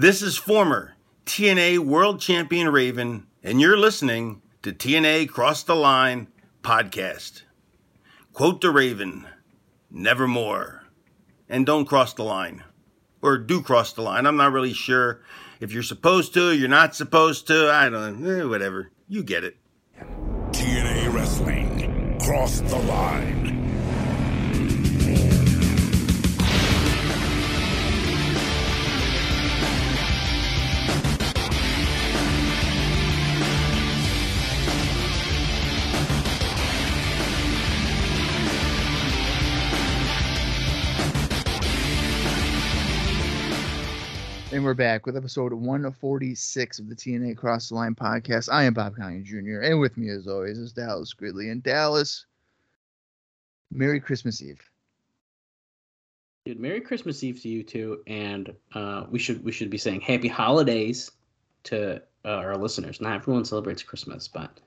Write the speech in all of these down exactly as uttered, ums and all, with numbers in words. This is former T N A World Champion Raven, and you're listening to T N A Cross the Line podcast. Quote the Raven, nevermore. And don't cross the line. Or do cross the line. I'm not really sure if you're supposed to, you're not supposed to. I don't know. Eh, whatever. You get it. T N A Wrestling, Cross the Line. And we're back with episode one forty-six of the T N A Cross the Line podcast. I am Bob Colling Junior And with me, as always, is Dallas Gridley. And Dallas, Merry Christmas Eve. Dude, Merry Christmas Eve to you, too. And uh, we should we should be saying Happy Holidays to uh, our listeners. Not everyone celebrates Christmas, but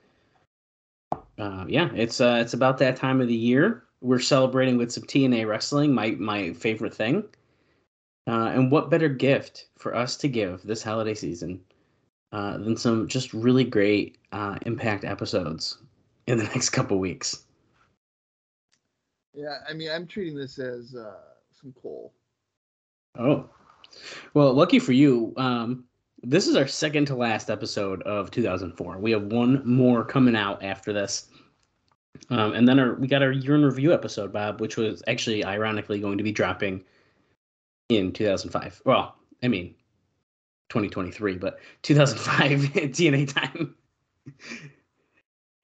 uh, yeah, it's uh, it's about that time of the year. We're celebrating with some T N A wrestling, my my favorite thing. Uh, and what better gift for us to give this holiday season uh, than some just really great uh, Impact episodes in the next couple weeks? Yeah, I mean, I'm treating this as uh, some coal. Oh, well, lucky for you. Um, this is our second to last episode of two thousand four. We have one more coming out after this. Um, and then our, we got our year in review episode, Bob, which was actually ironically going to be dropping in two thousand five. Well, I mean, twenty twenty-three, but two thousand five T N A time.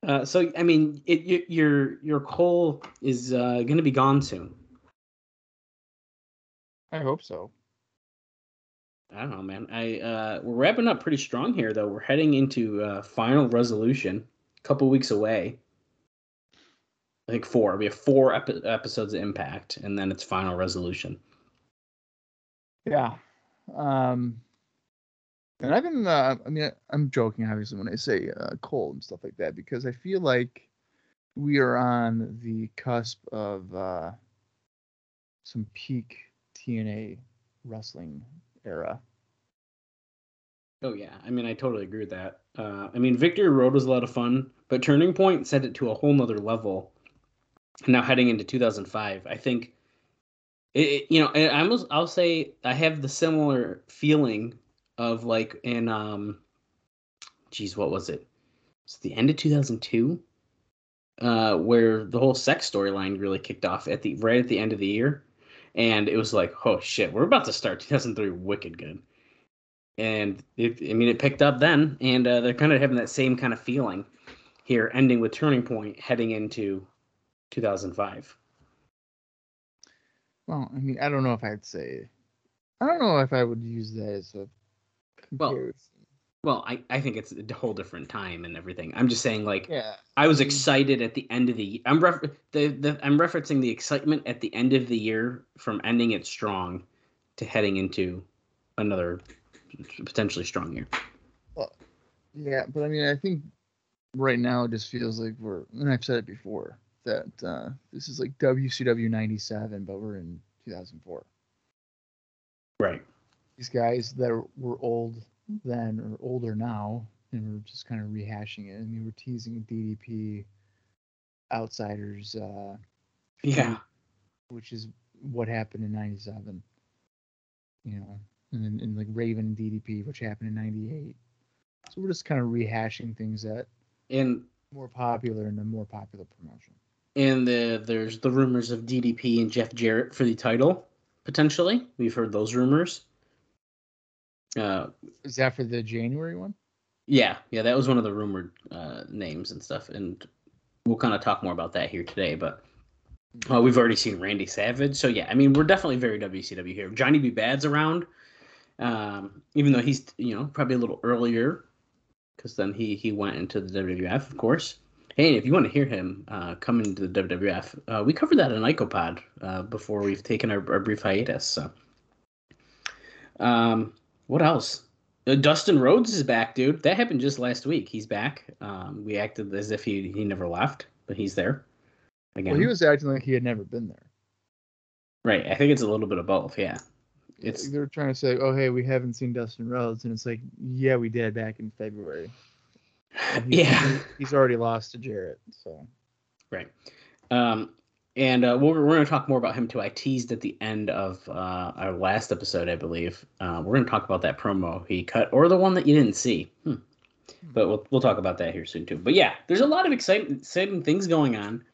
Uh, so, I mean, it, you, your your coal is uh, going to be gone soon. I hope so. I don't know, man. I uh, we're wrapping up pretty strong here, though. We're heading into uh, Final Resolution, a couple weeks away. I think four. We have four ep- episodes of Impact, and then it's Final Resolution. Yeah, um, and I've been, uh, I mean, I'm joking, obviously, when I say uh, cold and stuff like that, because I feel like we are on the cusp of uh, some peak T N A wrestling era. Oh, yeah. I mean, I totally agree with that. Uh, I mean, Victory Road was a lot of fun, but Turning Point sent it to a whole nother level. Now heading into two thousand five, I think... It, you know, I almost, I'll say I have the similar feeling of like in, um, geez, what was it? It's the end of two thousand two, uh, where the whole sex storyline really kicked off at the right at the end of the year. And it was like, oh, shit, we're about to start two thousand three wicked good. And it, I mean, it picked up then. And uh, they're kind of having that same kind of feeling here, ending with Turning Point, heading into two thousand five. Well, I mean, I don't know if I'd say... I don't know if I would use that as a comparison. Well, well I, I think it's a whole different time and everything. I'm just saying, like, yeah. I was excited at the end of the... I'm ref, the, the I'm referencing the excitement at the end of the year from ending it strong to heading into another potentially strong year. Well, yeah, but I mean, I think right now it just feels like we're... And I've said it before. That uh, this is like W C W ninety-seven, but we're in two thousand four. Right. These guys that were old then are older now, and we're just kind of rehashing it. I mean, we're teasing D D P, Outsiders, uh, yeah, which is what happened in ninety-seven. You know, and then and like Raven and D D P, which happened in ninety-eight. So we're just kind of rehashing things that and more popular in a more popular promotion. And the, there's the rumors of D D P and Jeff Jarrett for the title, potentially. We've heard those rumors. Uh, Is that for the January one? Yeah, yeah, that was one of the rumored uh, names and stuff. And we'll kind of talk more about that here today. But uh, we've already seen Randy Savage. So, yeah, I mean, we're definitely very W C W here. Johnny B. Bad's around, um, even though he's, you know, probably a little earlier because then he, he went into the W W F, of course. Hey, if you want to hear him uh, come into the W W F, uh, we covered that in IcoPod uh, before we've taken our, our brief hiatus. So, um, what else? Uh, Dustin Rhodes is back, dude. That happened just last week. He's back. Um, we acted as if he, he never left, but he's there again. Well, he was acting like he had never been there. Right. I think it's a little bit of both, yeah. it's they're trying to say, oh, hey, we haven't seen Dustin Rhodes, and it's like, yeah, we did back in February. He's, yeah, he's already lost to Jarrett, so right. Um, and uh, we're we're going to talk more about him too. I teased at the end of uh, our last episode, I believe. Uh, we're going to talk about that promo he cut, or the one that you didn't see. Hmm. But we'll we'll talk about that here soon too. But yeah, there's a lot of exciting exciting things going on,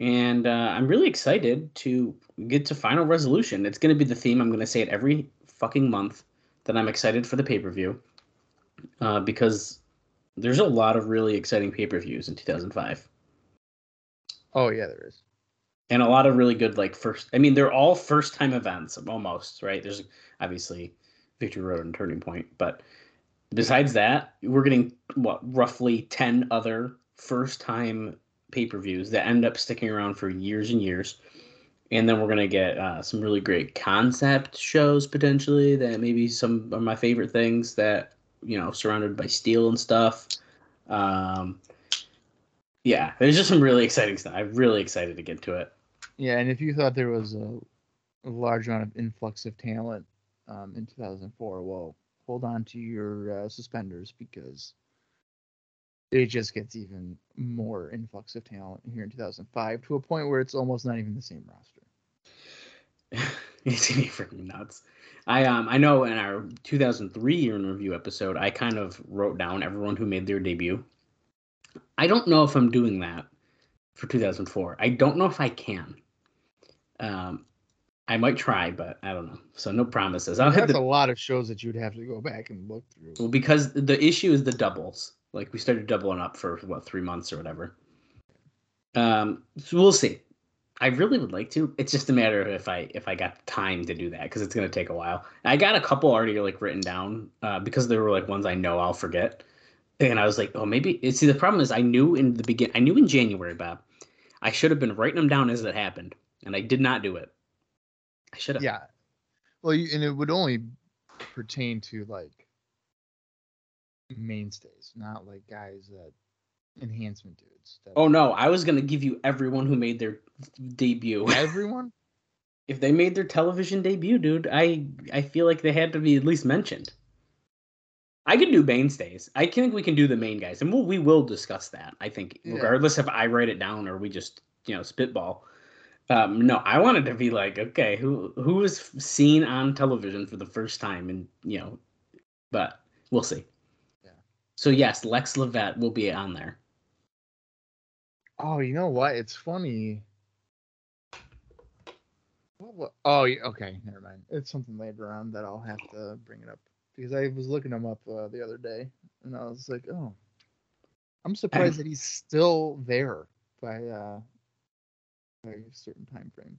and uh, I'm really excited to get to Final Resolution. It's going to be the theme. I'm going to say it every fucking month that I'm excited for the pay per view, uh, because there's a lot of really exciting pay per views in two thousand five. Oh yeah, there is, and a lot of really good like first. I mean, they're all first time events almost, right? There's obviously Victory Road and Turning Point, but besides that, we're getting what roughly ten other first-time pay-per-views that end up sticking around for years and years, and then we're gonna get uh, some really great concept shows potentially that maybe some of my favorite things that you know surrounded by steel and stuff. Um, yeah, there's just some really exciting stuff. I'm really excited to get to it. Yeah, and if you thought there was a, a large amount of influx of talent um, in two thousand four, well, hold on to your uh, suspenders because it just gets even more influx of talent here in two thousand five to a point where it's almost not even the same roster. It's gonna be freaking nuts. I um I know in our two thousand three year in review episode, I kind of wrote down everyone who made their debut. I don't know if I'm doing that for two thousand four. I don't know if I can. Um. I might try, but I don't know. So no promises. I'll That's the, a lot of shows that you'd have to go back and look through. Well, because the issue is the doubles. Like, we started doubling up for, what, three months or whatever. Um, so we'll see. I really would like to. It's just a matter of if I if I got time to do that, because it's going to take a while. I got a couple already, like, written down, uh, because there were, like, ones I know I'll forget. And I was like, oh, maybe. See, the problem is I knew in the begin. I knew in January, Bob. I should have been writing them down as it happened, and I did not do it. I should have. Yeah. Well, you, and it would only pertain to, like, mainstays, not, like, guys that enhancement dudes. That oh, no. I was going to give you everyone who made their debut. Everyone? If they made their television debut, dude, I, I feel like they had to be at least mentioned. I can do mainstays. I think we can do the main guys, and we'll, we will discuss that, I think, yeah. Regardless if I write it down or we just, you know, spitball. Um, no, I wanted to be like, okay, who who was seen on television for the first time, and you know, but we'll see. Yeah. So yes, Lex Lovett will be on there. Oh, you know what? It's funny. What, what? Oh, okay, never mind. It's something later on that I'll have to bring it up because I was looking him up uh, the other day, and I was like, oh, I'm surprised I... that he's still there by. Uh, a certain time frame.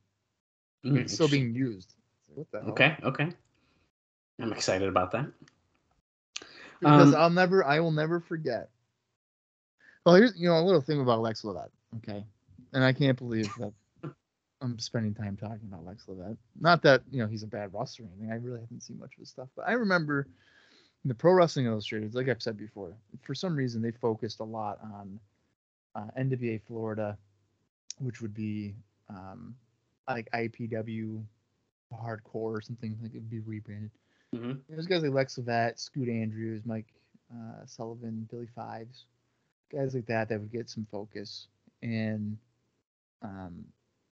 I mean, mm, it's still being used. What the hell? Okay, okay. I'm excited about that. Because um, I'll never, I will never forget. Well, here's, you know, a little thing about Lex Lovett, okay? And I can't believe that I'm spending time talking about Lex Lovett. Not that, you know, he's a bad wrestler or anything. I really haven't seen much of his stuff. But I remember in the Pro Wrestling Illustrated, like I've said before, for some reason they focused a lot on uh, N W A Florida, which would be um, like I P W hardcore or something, like it would be rebranded. Mm-hmm. There's guys like Lex Lovett, Scoot Andrews, Mike uh, Sullivan, Billy Fives, guys like that that would get some focus. And um,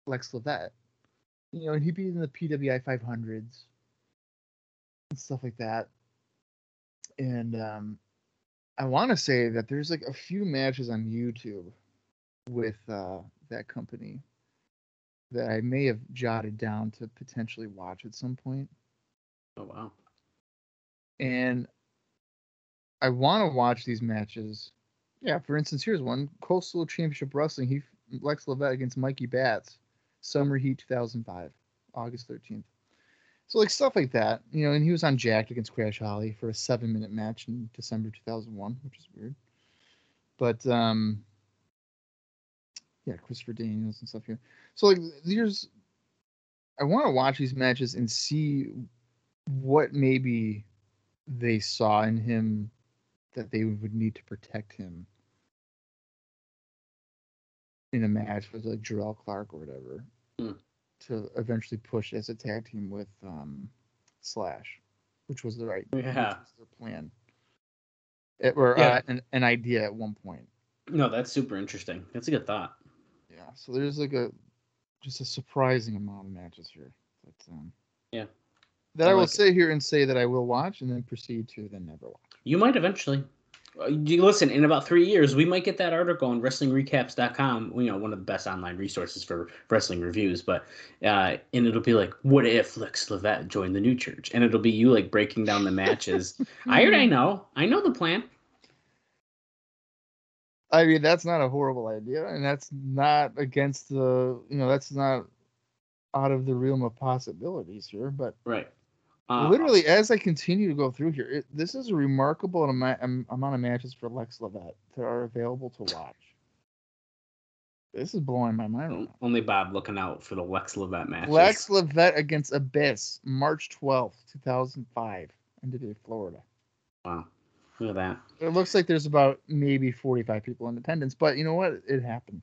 Lex Lovett, you know, and he'd be in the P W I five hundreds and stuff like that. And um, I want to say that there's like a few matches on YouTube with uh, that company that I may have jotted down to potentially watch at some point. Oh, wow. And I want to watch these matches. Yeah, for instance, here's one. Coastal Championship Wrestling, he Lex Lovett against Mikey Batts. Summer Heat two thousand five, August thirteenth. So, like, stuff like that. You know, and he was on Jacked against Crash Holly for a seven-minute match in December two thousand one, which is weird. But, um... yeah, Christopher Daniels and stuff here. So, like, there's... I want to watch these matches and see what maybe they saw in him that they would need to protect him in a match with, like, Jarrell Clark or whatever, mm. to eventually push as a tag team with um, Slash, which was the right yeah. which was their plan. It were yeah. uh, an, an idea at one point. No, that's super interesting. That's a good thought. Yeah, so there's like a just a surprising amount of matches here. But, um, yeah. That I, I will like sit it. here and say that I will watch and then proceed to then never watch. You might eventually. You listen, in about three years, we might get that article on wrestling recaps dot com, you know, one of the best online resources for wrestling reviews, but, uh, and it'll be like, what if Lex Lovett joined the new church? And it'll be you, like, breaking down the matches. I already know. I know the plan. I mean, that's not a horrible idea, and that's not against the, you know, that's not out of the realm of possibilities here, but... Right. Uh, Literally, as I continue to go through here, it, this is a remarkable amount, um, amount of matches for Lex Lovett that are available to watch. This is blowing my mind right now. Only Bob looking out for the Lex Lovett matches. Lex Lovett against Abyss, March twelfth, two thousand five, in Davie, Florida. Wow. Look at that. It looks like there's about maybe forty-five people in attendance, but you know what? It happened.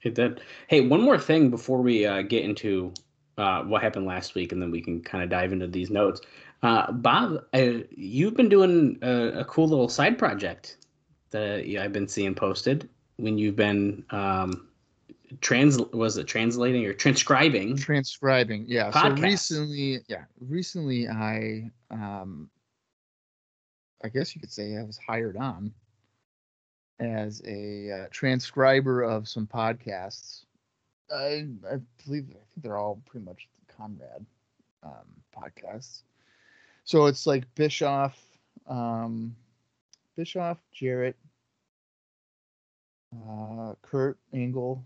It did. Hey, one more thing before we uh, get into... Uh, what happened last week, and then we can kind of dive into these notes. Uh, Bob, I, you've been doing a, a cool little side project that I, I've been seeing posted when you've been um, trans was it translating or transcribing? Transcribing, yeah. Podcasts. So recently, yeah, recently I, um, I guess you could say I was hired on as a uh, transcriber of some podcasts. I, I believe I think they're all pretty much Conrad um, podcasts. So it's like Bischoff, um, Bischoff, Jarrett, uh, Kurt Angle,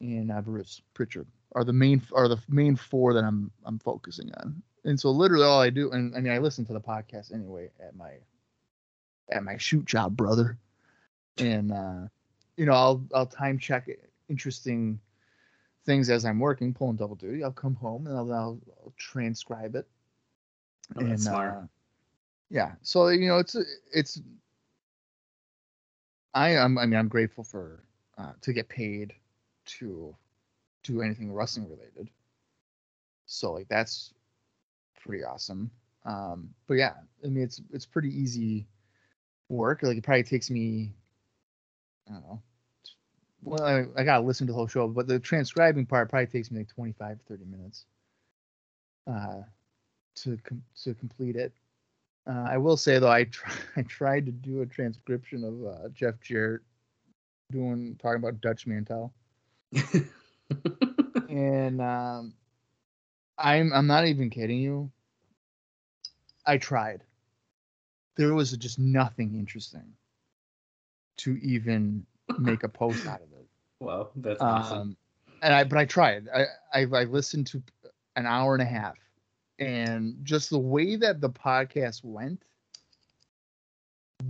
and uh, Bruce Pritchard are the main are the main four that I'm I'm focusing on. And so literally all I do, and I mean I listen to the podcast anyway at my at my shoot job, brother. And uh, you know I'll I'll time check interesting things as I'm working, pulling double duty. I'll come home and I'll, I'll, I'll transcribe it. Oh, and, that's smart. Uh, yeah. So you know, it's it's. I am. I mean, I'm grateful for uh, to get paid to do anything wrestling related. So like that's pretty awesome. Um, but yeah, I mean, it's it's pretty easy work. Like it probably takes me, I don't know. Well, I, I got to listen to the whole show, but the transcribing part probably takes me like twenty-five, thirty minutes uh, to com- to complete it. Uh, I will say, though, I, try- I tried to do a transcription of uh, Jeff Jarrett doing talking about Dutch Mantel. And um, I'm I'm not even kidding you. I tried. There was just nothing interesting to even... make a post out of it. Wow, that's um, awesome. And I, but I tried. I, I, I listened to an hour and a half, and just the way that the podcast went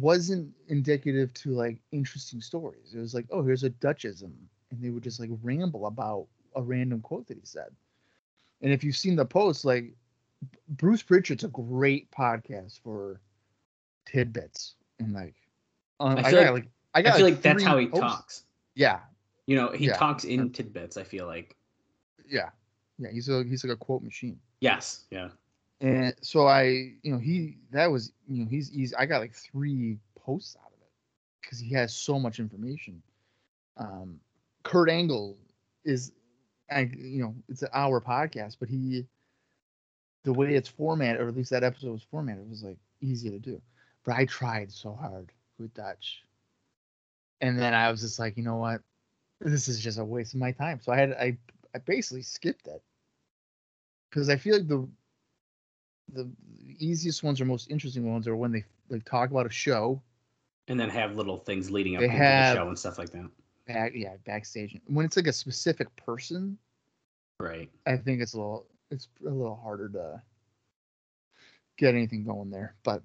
wasn't indicative to like interesting stories. It was like, oh, here's a Dutchism, and they would just like ramble about a random quote that he said. And if you've seen the post, like Bruce Pritchard's a great podcast for tidbits and like, um, I, I got like. I, I feel like that's how he posts. talks. Yeah. You know, he yeah. talks in tidbits, I feel like. Yeah. Yeah, he's a he's like a quote machine. Yes, yeah. And so I, you know, he that was, you know, he's he's I got like three posts out of it because he has so much information. Um Kurt Angle is I you know, it's an hour podcast, but he the way it's formatted, or at least that episode was formatted, it was like easy to do. But I tried so hard with Dutch. And then I was just like, you know what, this is just a waste of my time. So I had I, I basically skipped it because I feel like the the easiest ones or most interesting ones are when they like talk about a show, and then have little things leading up to the show and stuff like that. Back, yeah, backstage. When it's like a specific person, right? I think it's a little it's a little harder to get anything going there, but.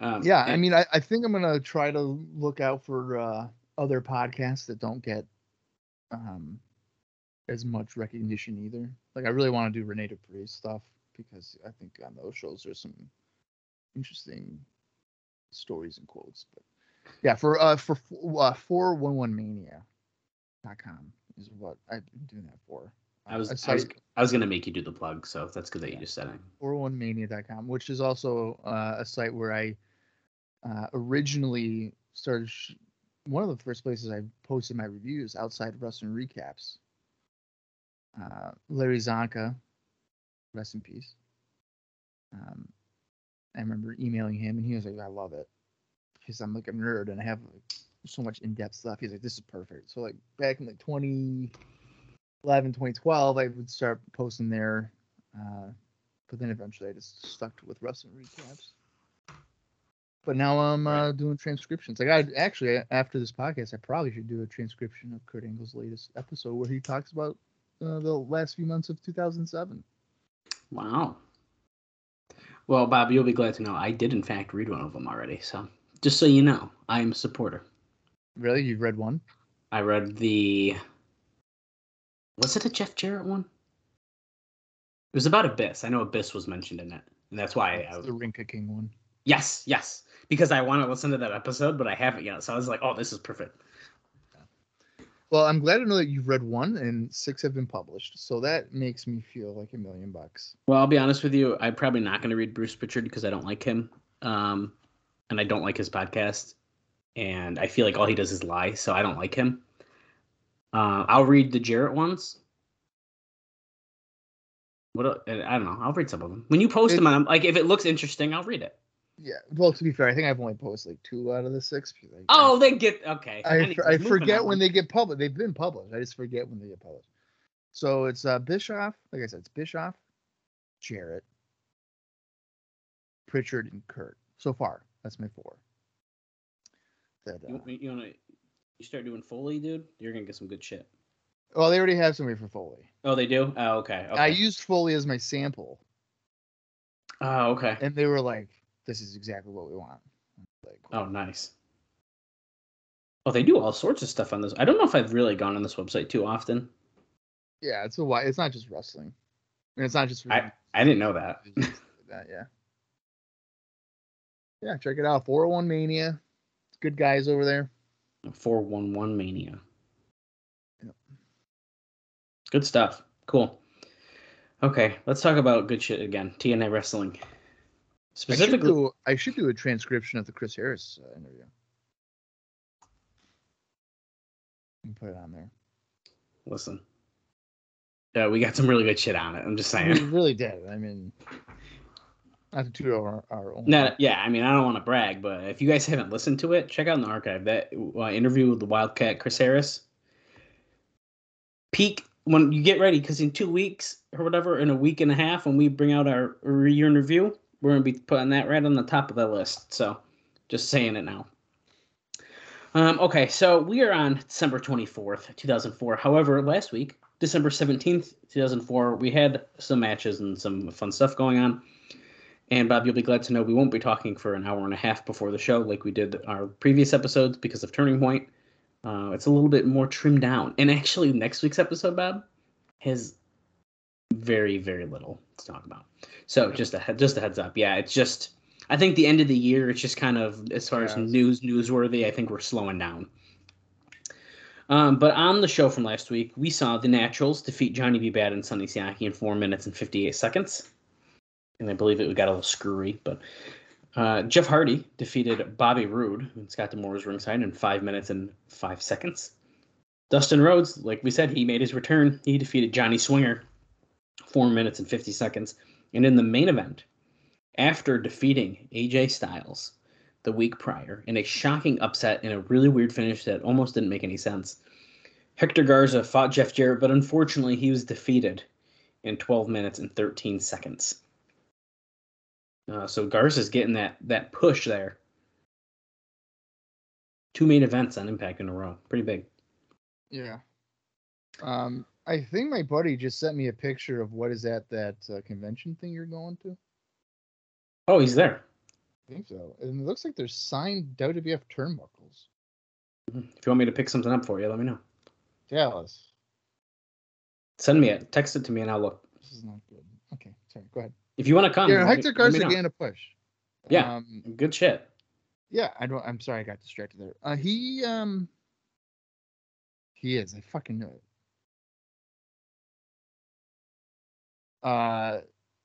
Um, yeah, and- I mean, I, I think I'm gonna try to look out for. Uh, other podcasts that don't get um, as much recognition either. Like, I really want to do Rene Dupree's stuff because I think on those shows there's some interesting stories and quotes. But yeah, for uh, for uh, four one one mania dot com is what I've been doing that for. I was, I was I was gonna make you do the plug, so that's good that yeah. you just said it. four oh one mania dot com, which is also uh, a site where I uh, originally started. Sh- one of the first places I posted my reviews outside of wrestling recaps. Uh, Larry Zonka, rest in peace. Um, I remember emailing him, and he was like, "I love it," because I'm like a nerd and I have like, so much in-depth stuff. He's like, "This is perfect." So like back in like twenty. eleven, twenty twelve, I would start posting there, uh, but then eventually I just stuck with wrestling recaps. But now I'm uh, doing transcriptions. Like I actually, after this podcast, I probably should do a transcription of Kurt Angle's latest episode where he talks about uh, the last few months of two thousand seven. Wow. Well, Bob, you'll be glad to know I did in fact read one of them already. So just so you know, I'm a supporter. Really? You've read one? I read the. Was it a Jeff Jarrett one? It was about Abyss. I know Abyss was mentioned in it, and that's why that's I was the Rinka King one. Yes, yes, because I want to listen to that episode, but I haven't yet. So I was like, "Oh, this is perfect." Yeah. Well, I'm glad to know that you've read one, and six have been published, so that makes me feel like a million bucks. Well, I'll be honest with you. I'm probably not going to read Bruce Pritchard because I don't like him, um, and I don't like his podcast, and I feel like all he does is lie, so I don't like him. Uh, I'll read the Jarrett ones. What I don't know. I'll read some of them. When you post it, them, I'm like, if it looks interesting, I'll read it. Yeah. Well, to be fair, I think I've only posted like two out of the six. Like, oh, I, they get okay. I, I, I forget when they get published. They've been published. I just forget when they get published. So it's uh, Bischoff. Like I said, it's Bischoff, Jarrett, Pritchard, and Kurt. So far, that's my four. That, uh, you, you want to. You start doing Foley, dude, you're going to get some good shit. Well, they already have somebody for Foley. Oh, they do? Oh, okay. okay. I used Foley as my sample. Oh, okay. And they were like, this is exactly what we want. Like, cool. Oh, nice. Oh, they do all sorts of stuff on this. I don't know if I've really gone on this website too often. Yeah, it's a why. It's not just wrestling. And it's not just I, I didn't know that. that. Yeah. Yeah, check it out. four oh one Mania. It's good guys over there. four one one Mania. Yep. Good stuff. Cool. Okay, let's talk about good shit again. T N A Wrestling. Specifically, I should do, I should do a transcription of the Chris Harris uh, interview. You can put it on there. Listen. Yeah, we got some really good shit on it. I'm just saying. We really did. I mean, not to toot our, our own. No, yeah, I mean, I don't want to brag, but if you guys haven't listened to it, check out in the archive that uh, interview with the Wildcat Chris Harris. Peak when you get ready, because in two weeks or whatever, in a week and a half, when we bring out our year in review, we're gonna be putting that right on the top of the list. So, just saying it now. Um, okay, so we are on December twenty-fourth, two thousand four. However, last week, December seventeenth, two thousand four, we had some matches and some fun stuff going on. And, Bob, you'll be glad to know we won't be talking for an hour and a half before the show like we did our previous episodes because of Turning Point. Uh, it's a little bit more trimmed down. And actually, next week's episode, Bob, has very, very little to talk about. So just a, just a heads up. Yeah, it's just – I think the end of the year, it's just kind of, as far yeah. as news, newsworthy, I think we're slowing down. Um, but on the show from last week, we saw The Naturals defeat Johnny B. Bad and Sonny Siaki in four minutes and fifty-eight seconds. And I believe it got a little screwy, but uh, Jeff Hardy defeated Bobby Roode and Scott D'Amore's ringside in five minutes and five seconds. Dustin Rhodes, like we said, he made his return. He defeated Johnny Swinger, four minutes and fifty seconds. And in the main event, after defeating A J Styles the week prior in a shocking upset and a really weird finish that almost didn't make any sense, Hector Garza fought Jeff Jarrett, but unfortunately he was defeated in twelve minutes and thirteen seconds. Uh, so Garza's getting that that push there. Two main events on Impact in a row. Pretty big. Yeah. Um, I think my buddy just sent me a picture of what is at that uh, convention thing you're going to. Oh, he's there. I think so. And it looks like there's signed W W F turnbuckles. If you want me to pick something up for you, let me know. Dallas. Send me it. Text it to me and I'll look. This is not good. Okay, sorry. Go ahead. If you want to come, yeah, Hector Garza getting a push. Yeah, um, good shit. Yeah, I don't. I'm sorry, I got distracted there. Uh, he, um, he is. I fucking knew it. Uh,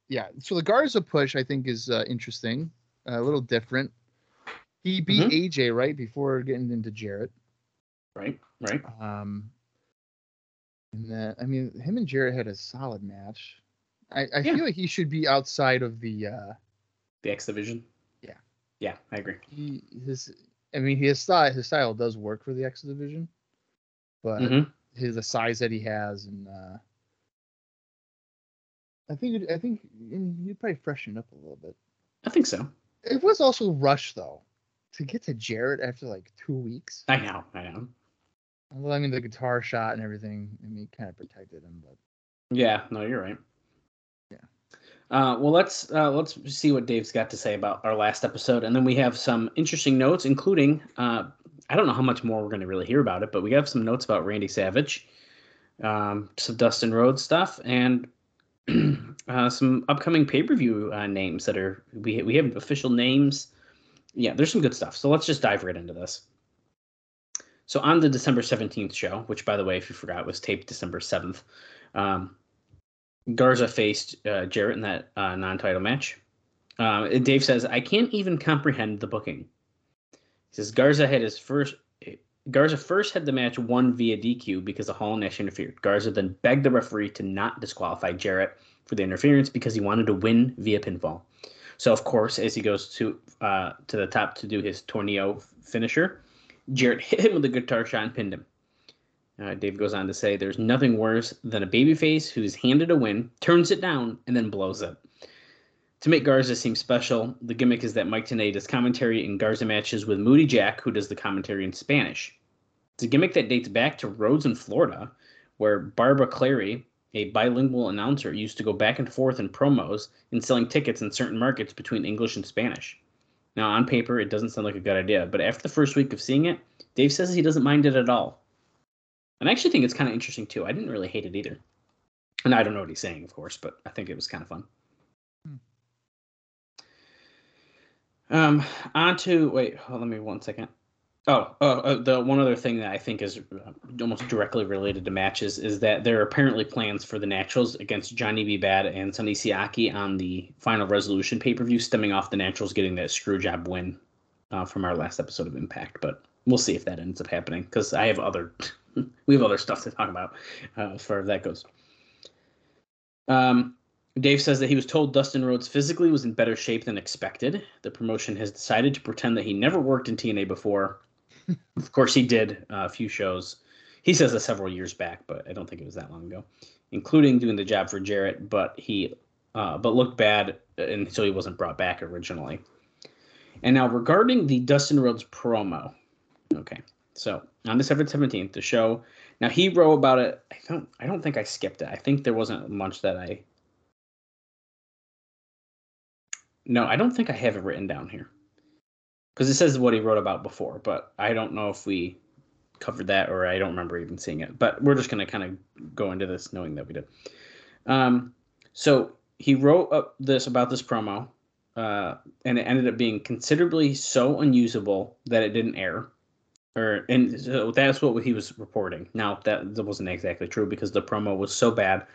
yeah, so the Garza push, I think, is uh, interesting, uh, a little different. He beat mm-hmm. A J, right, before getting into Jarrett. Right, right. Um, and then, I mean, him and Jarrett had a solid match. I, I yeah. feel like he should be outside of the... Uh, the X Division? Yeah. Yeah, I agree. He, his, I mean, his style, his style does work for the X Division, but mm-hmm. his the size that he has, and uh, I think I think you'd probably freshen up a little bit. I think so. It was also rushed, though, to get to Jarrett after like two weeks. I know, I know. Well, I mean, the guitar shot and everything, I mean, kind of protected him, but yeah, no, you're right. Uh, well, let's uh, let's see what Dave's got to say about our last episode, and then we have some interesting notes, including uh, I don't know how much more we're going to really hear about it, but we have some notes about Randy Savage, um, some Dustin Rhodes stuff, and uh, some upcoming pay-per-view uh, names that are we we have official names. Yeah, there's some good stuff. So let's just dive right into this. So on the December seventeenth show, which by the way, if you forgot, was taped December seventh. Um, Garza faced uh, Jarrett in that uh, non-title match. Uh, Dave says, I can't even comprehend the booking. He says, Garza had his first... Garza first had the match won via D Q because the Hall and Nash interfered. Garza then begged the referee to not disqualify Jarrett for the interference because he wanted to win via pinfall. So, of course, as he goes to uh, to the top to do his tornillo finisher, Jarrett hit him with a guitar shot and pinned him. Uh, Dave goes on to say, there's nothing worse than a babyface who's handed a win, turns it down, and then blows it. To make Garza seem special, the gimmick is that Mike Tenay does commentary in Garza matches with Moody Jack, who does the commentary in Spanish. It's a gimmick that dates back to Rhodes in Florida, where Barbara Clary, a bilingual announcer, used to go back and forth in promos and selling tickets in certain markets between English and Spanish. Now, on paper, it doesn't sound like a good idea, but after the first week of seeing it, Dave says he doesn't mind it at all. And I actually think it's kind of interesting, too. I didn't really hate it either. And I don't know what he's saying, of course, but I think it was kind of fun. Hmm. Um, on to... Wait, hold on, let me one second. Oh, oh, oh, the one other thing that I think is almost directly related to matches is that there are apparently plans for the Naturals against Johnny B. Bad and Sonny Siaki on the Final Resolution pay-per-view, stemming off the Naturals getting that screwjob win uh, from our last episode of Impact. But we'll see if that ends up happening, because I have other... We have other stuff to talk about uh, as far as that goes. Um, Dave says that he was told Dustin Rhodes physically was in better shape than expected. The promotion has decided to pretend that he never worked in T N A before. Of course, he did uh, a few shows. He says that several years back, but I don't think it was that long ago, including doing the job for Jarrett, but he uh, but looked bad, and so he wasn't brought back originally. And now regarding the Dustin Rhodes promo. Okay. So on December seventeenth, the show. Now he wrote about it. I don't. I don't think I skipped it. I think there wasn't much that I. No, I don't think I have it written down here, because it says what he wrote about before. But I don't know if we covered that, or I don't remember even seeing it. But we're just gonna kind of go into this knowing that we did. Um. So he wrote up this about this promo, uh, and it ended up being considerably so unusable that it didn't air. Or, and so that's what he was reporting. Now, that, that wasn't exactly true, because the promo was so bad,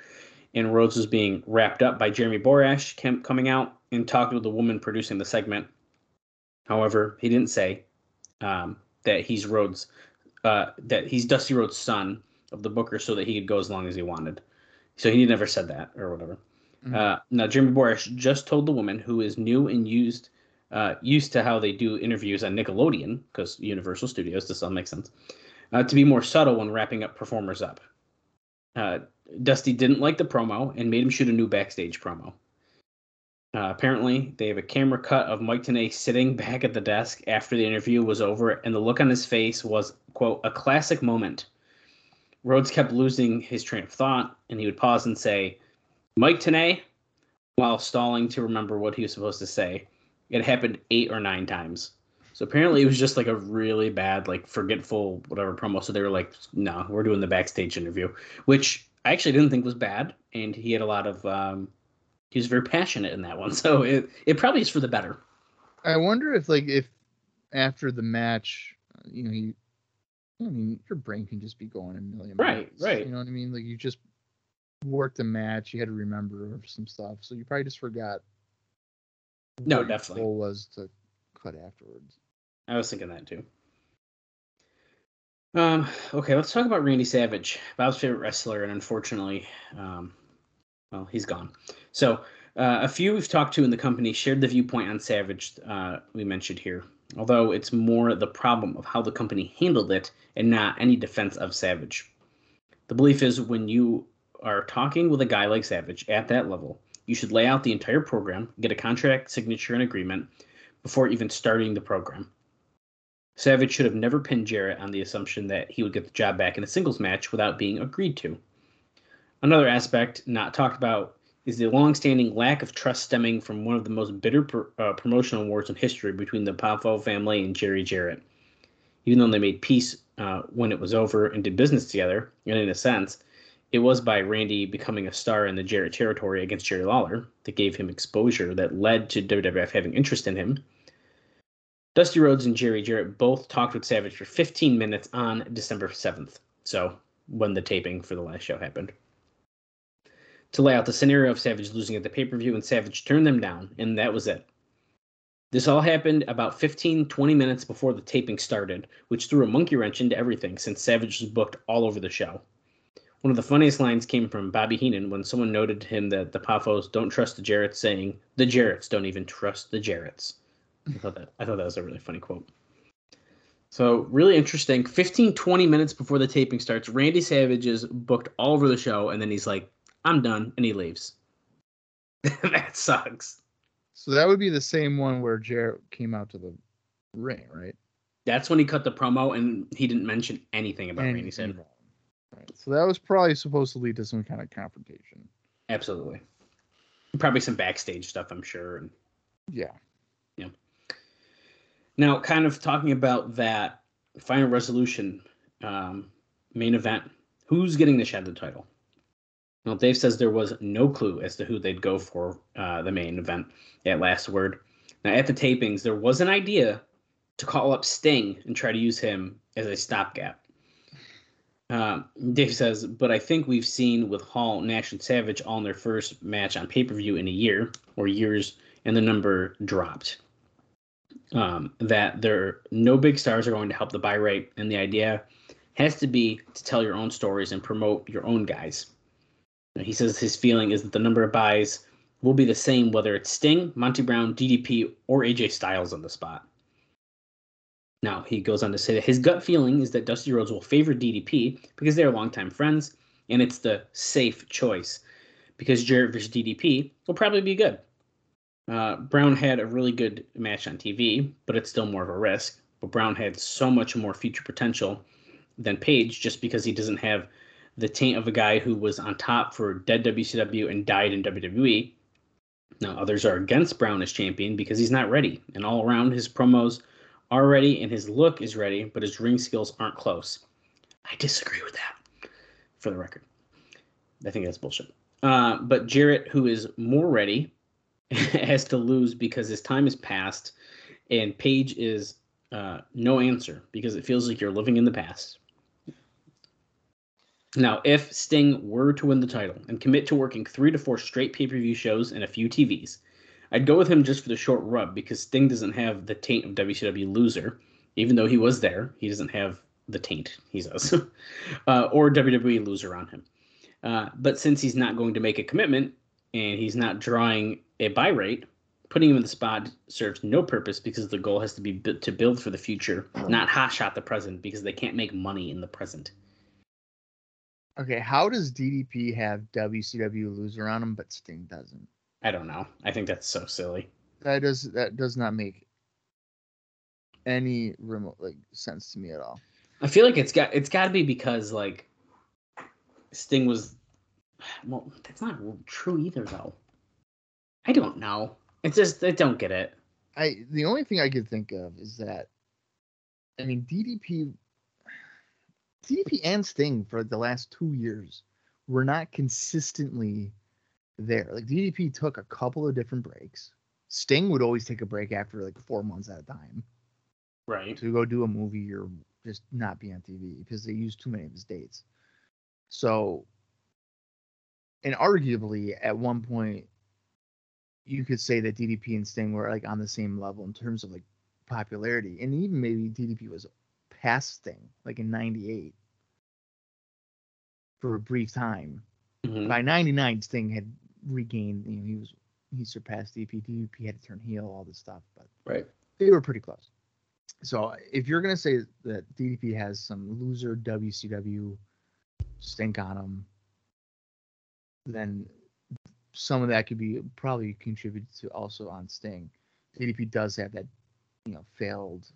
and Rhodes was being wrapped up by Jeremy Borash came, coming out and talking to the woman producing the segment. However, he didn't say um, that he's Rhodes, uh, that he's Dusty Rhodes' son of the booker, so that he could go as long as he wanted. So he never said that or whatever. Mm-hmm. Uh, now, Jeremy Borash just told the woman, who is new and used. Uh, used to how they do interviews on Nickelodeon, because Universal Studios, this all makes sense, uh, to be more subtle when wrapping up performers up. Uh, Dusty didn't like the promo and made him shoot a new backstage promo. Uh, apparently, they have a camera cut of Mike Tenay sitting back at the desk after the interview was over, and the look on his face was, quote, a classic moment. Rhodes kept losing his train of thought, and he would pause and say, Mike Tenay, while stalling to remember what he was supposed to say. It happened eight or nine times. So apparently it was just like a really bad, like forgetful, whatever promo. So they were like, no, we're doing the backstage interview, which I actually didn't think was bad. And he had a lot of, um, he was very passionate in that one. So it, it probably is for the better. I wonder if like, if after the match, you know, you, I mean, your brain can just be going a million miles. Right, right. You know what I mean? Like you just worked a match, you had to remember some stuff, so you probably just forgot. No, definitely. Goal was to cut afterwards. I was thinking that too. Um, okay, let's talk about Randy Savage, Bob's favorite wrestler, and unfortunately, um, well, he's gone. So uh, a few we've talked to in the company shared the viewpoint on Savage uh, we mentioned here, although it's more the problem of how the company handled it and not any defense of Savage. The belief is when you are talking with a guy like Savage at that level, you should lay out the entire program, get a contract, signature, and agreement before even starting the program. Savage should have never pinned Jarrett on the assumption that he would get the job back in a singles match without being agreed to. Another aspect not talked about is the long-standing lack of trust stemming from one of the most bitter pr- uh, promotional wars in history between the Poffo family and Jerry Jarrett. Even though they made peace uh, when it was over and did business together, and in a sense, it was by Randy becoming a star in the Jarrett territory against Jerry Lawler that gave him exposure that led to W W F having interest in him. Dusty Rhodes and Jerry Jarrett both talked with Savage for fifteen minutes on December seventh, so when the taping for the last show happened, to lay out the scenario of Savage losing at the pay-per-view, and Savage turned them down, and that was it. This all happened about fifteen, twenty minutes before the taping started, which threw a monkey wrench into everything since Savage was booked all over the show. One of the funniest lines came from Bobby Heenan when someone noted to him that the Poffos don't trust the Jarretts, saying, "The Jarretts don't even trust the Jarretts." I thought that, I thought that was a really funny quote. So, really interesting. fifteen, twenty minutes before the taping starts, Randy Savage is booked all over the show, and then he's like, "I'm done," and he leaves. That sucks. So that would be the same one where Jarrett came out to the ring, right? That's when he cut the promo, and he didn't mention anything about anything. Randy Savage. Right. So that was probably supposed to lead to some kind of confrontation. Absolutely. Probably some backstage stuff, I'm sure. And yeah. Yeah. Now, kind of talking about that Final Resolution um, main event, who's getting the shadow title? Now, Dave says there was no clue as to who they'd go for uh, the main event at Last Word. Now, at the tapings, there was an idea to call up Sting and try to use him as a stopgap. Uh, Dave says, but I think we've seen with Hall, Nash, and Savage all in their first match on pay-per-view in a year or years, and the number dropped. Um, that there no big stars are going to help the buy rate, and the idea has to be to tell your own stories and promote your own guys. Now, he says his feeling is that the number of buys will be the same whether it's Sting, Monty Brown, D D P, or A J Styles on the spot. Now, he goes on to say that his gut feeling is that Dusty Rhodes will favor D D P because they're longtime friends, and it's the safe choice because Jarrett versus D D P will probably be good. Uh, Brown had a really good match on T V, but it's still more of a risk. But Brown had so much more future potential than Page just because he doesn't have the taint of a guy who was on top for dead W C W and died in W W E. Now, others are against Brown as champion because he's not ready, and all around his promos are ready and his look is ready, but his ring skills aren't close. I disagree with that, for the record. I think that's bullshit. Uh, but Jarrett, who is more ready, has to lose because his time is past, and Page is uh, no answer because it feels like you're living in the past. Now, if Sting were to win the title and commit to working three to four straight pay-per-view shows and a few T Vs, I'd go with him just for the short rub because Sting doesn't have the taint of W C W loser, even though he was there. He doesn't have the taint, he says, uh, or W W E loser on him. Uh, but since he's not going to make a commitment and he's not drawing a buy rate, putting him in the spot serves no purpose because the goal has to be bu- to build for the future, not hotshot the present because they can't make money in the present. Okay, how does D D P have W C W loser on him but Sting doesn't? I don't know. I think that's so silly. That does that does not make any remote like sense to me at all. I feel like it's got it's got to be because like Sting was. Well, that's not true either, though. I don't know. It's just I don't get it. I the only thing I could think of is that, I mean, D D P, D D P and Sting for the last two years were not consistently there. Like, D D P took a couple of different breaks. Sting would always take a break after like four months at a time, right? To go do a movie or just not be on T V because they used too many of his dates. So and arguably at one point you could say that D D P and Sting were like on the same level in terms of like popularity, and even maybe D D P was past Sting like in ninety-eight for a brief time. Mm-hmm. By ninety-nine, Sting had regained, you know, he was he surpassed D D P. D D P had to turn heel, all this stuff, but right, they were pretty close. So if you're gonna say that D D P has some loser W C W stink on him, then some of that could be probably contributed to also on Sting. D D P does have that, you know, failed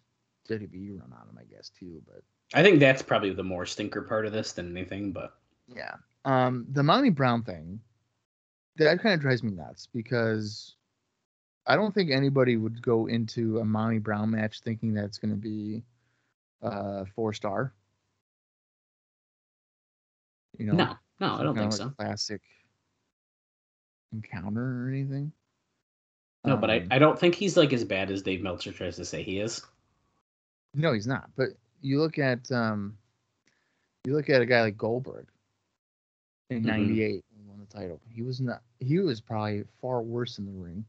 W W E run on him, I guess, too. But I think that's probably the more stinker part of this than anything. But yeah, um, the Monty Brown thing, that kind of drives me nuts, because I don't think anybody would go into a Monty Brown match thinking that's going to be uh, four star. You know, no, no, I don't think so. Classic encounter or anything. No, um, but I, I don't think he's like as bad as Dave Meltzer tries to say he is. No, he's not. But you look at um, you look at a guy like Goldberg in ninety-eight mm-hmm. won the title. He was not. He was probably far worse in the ring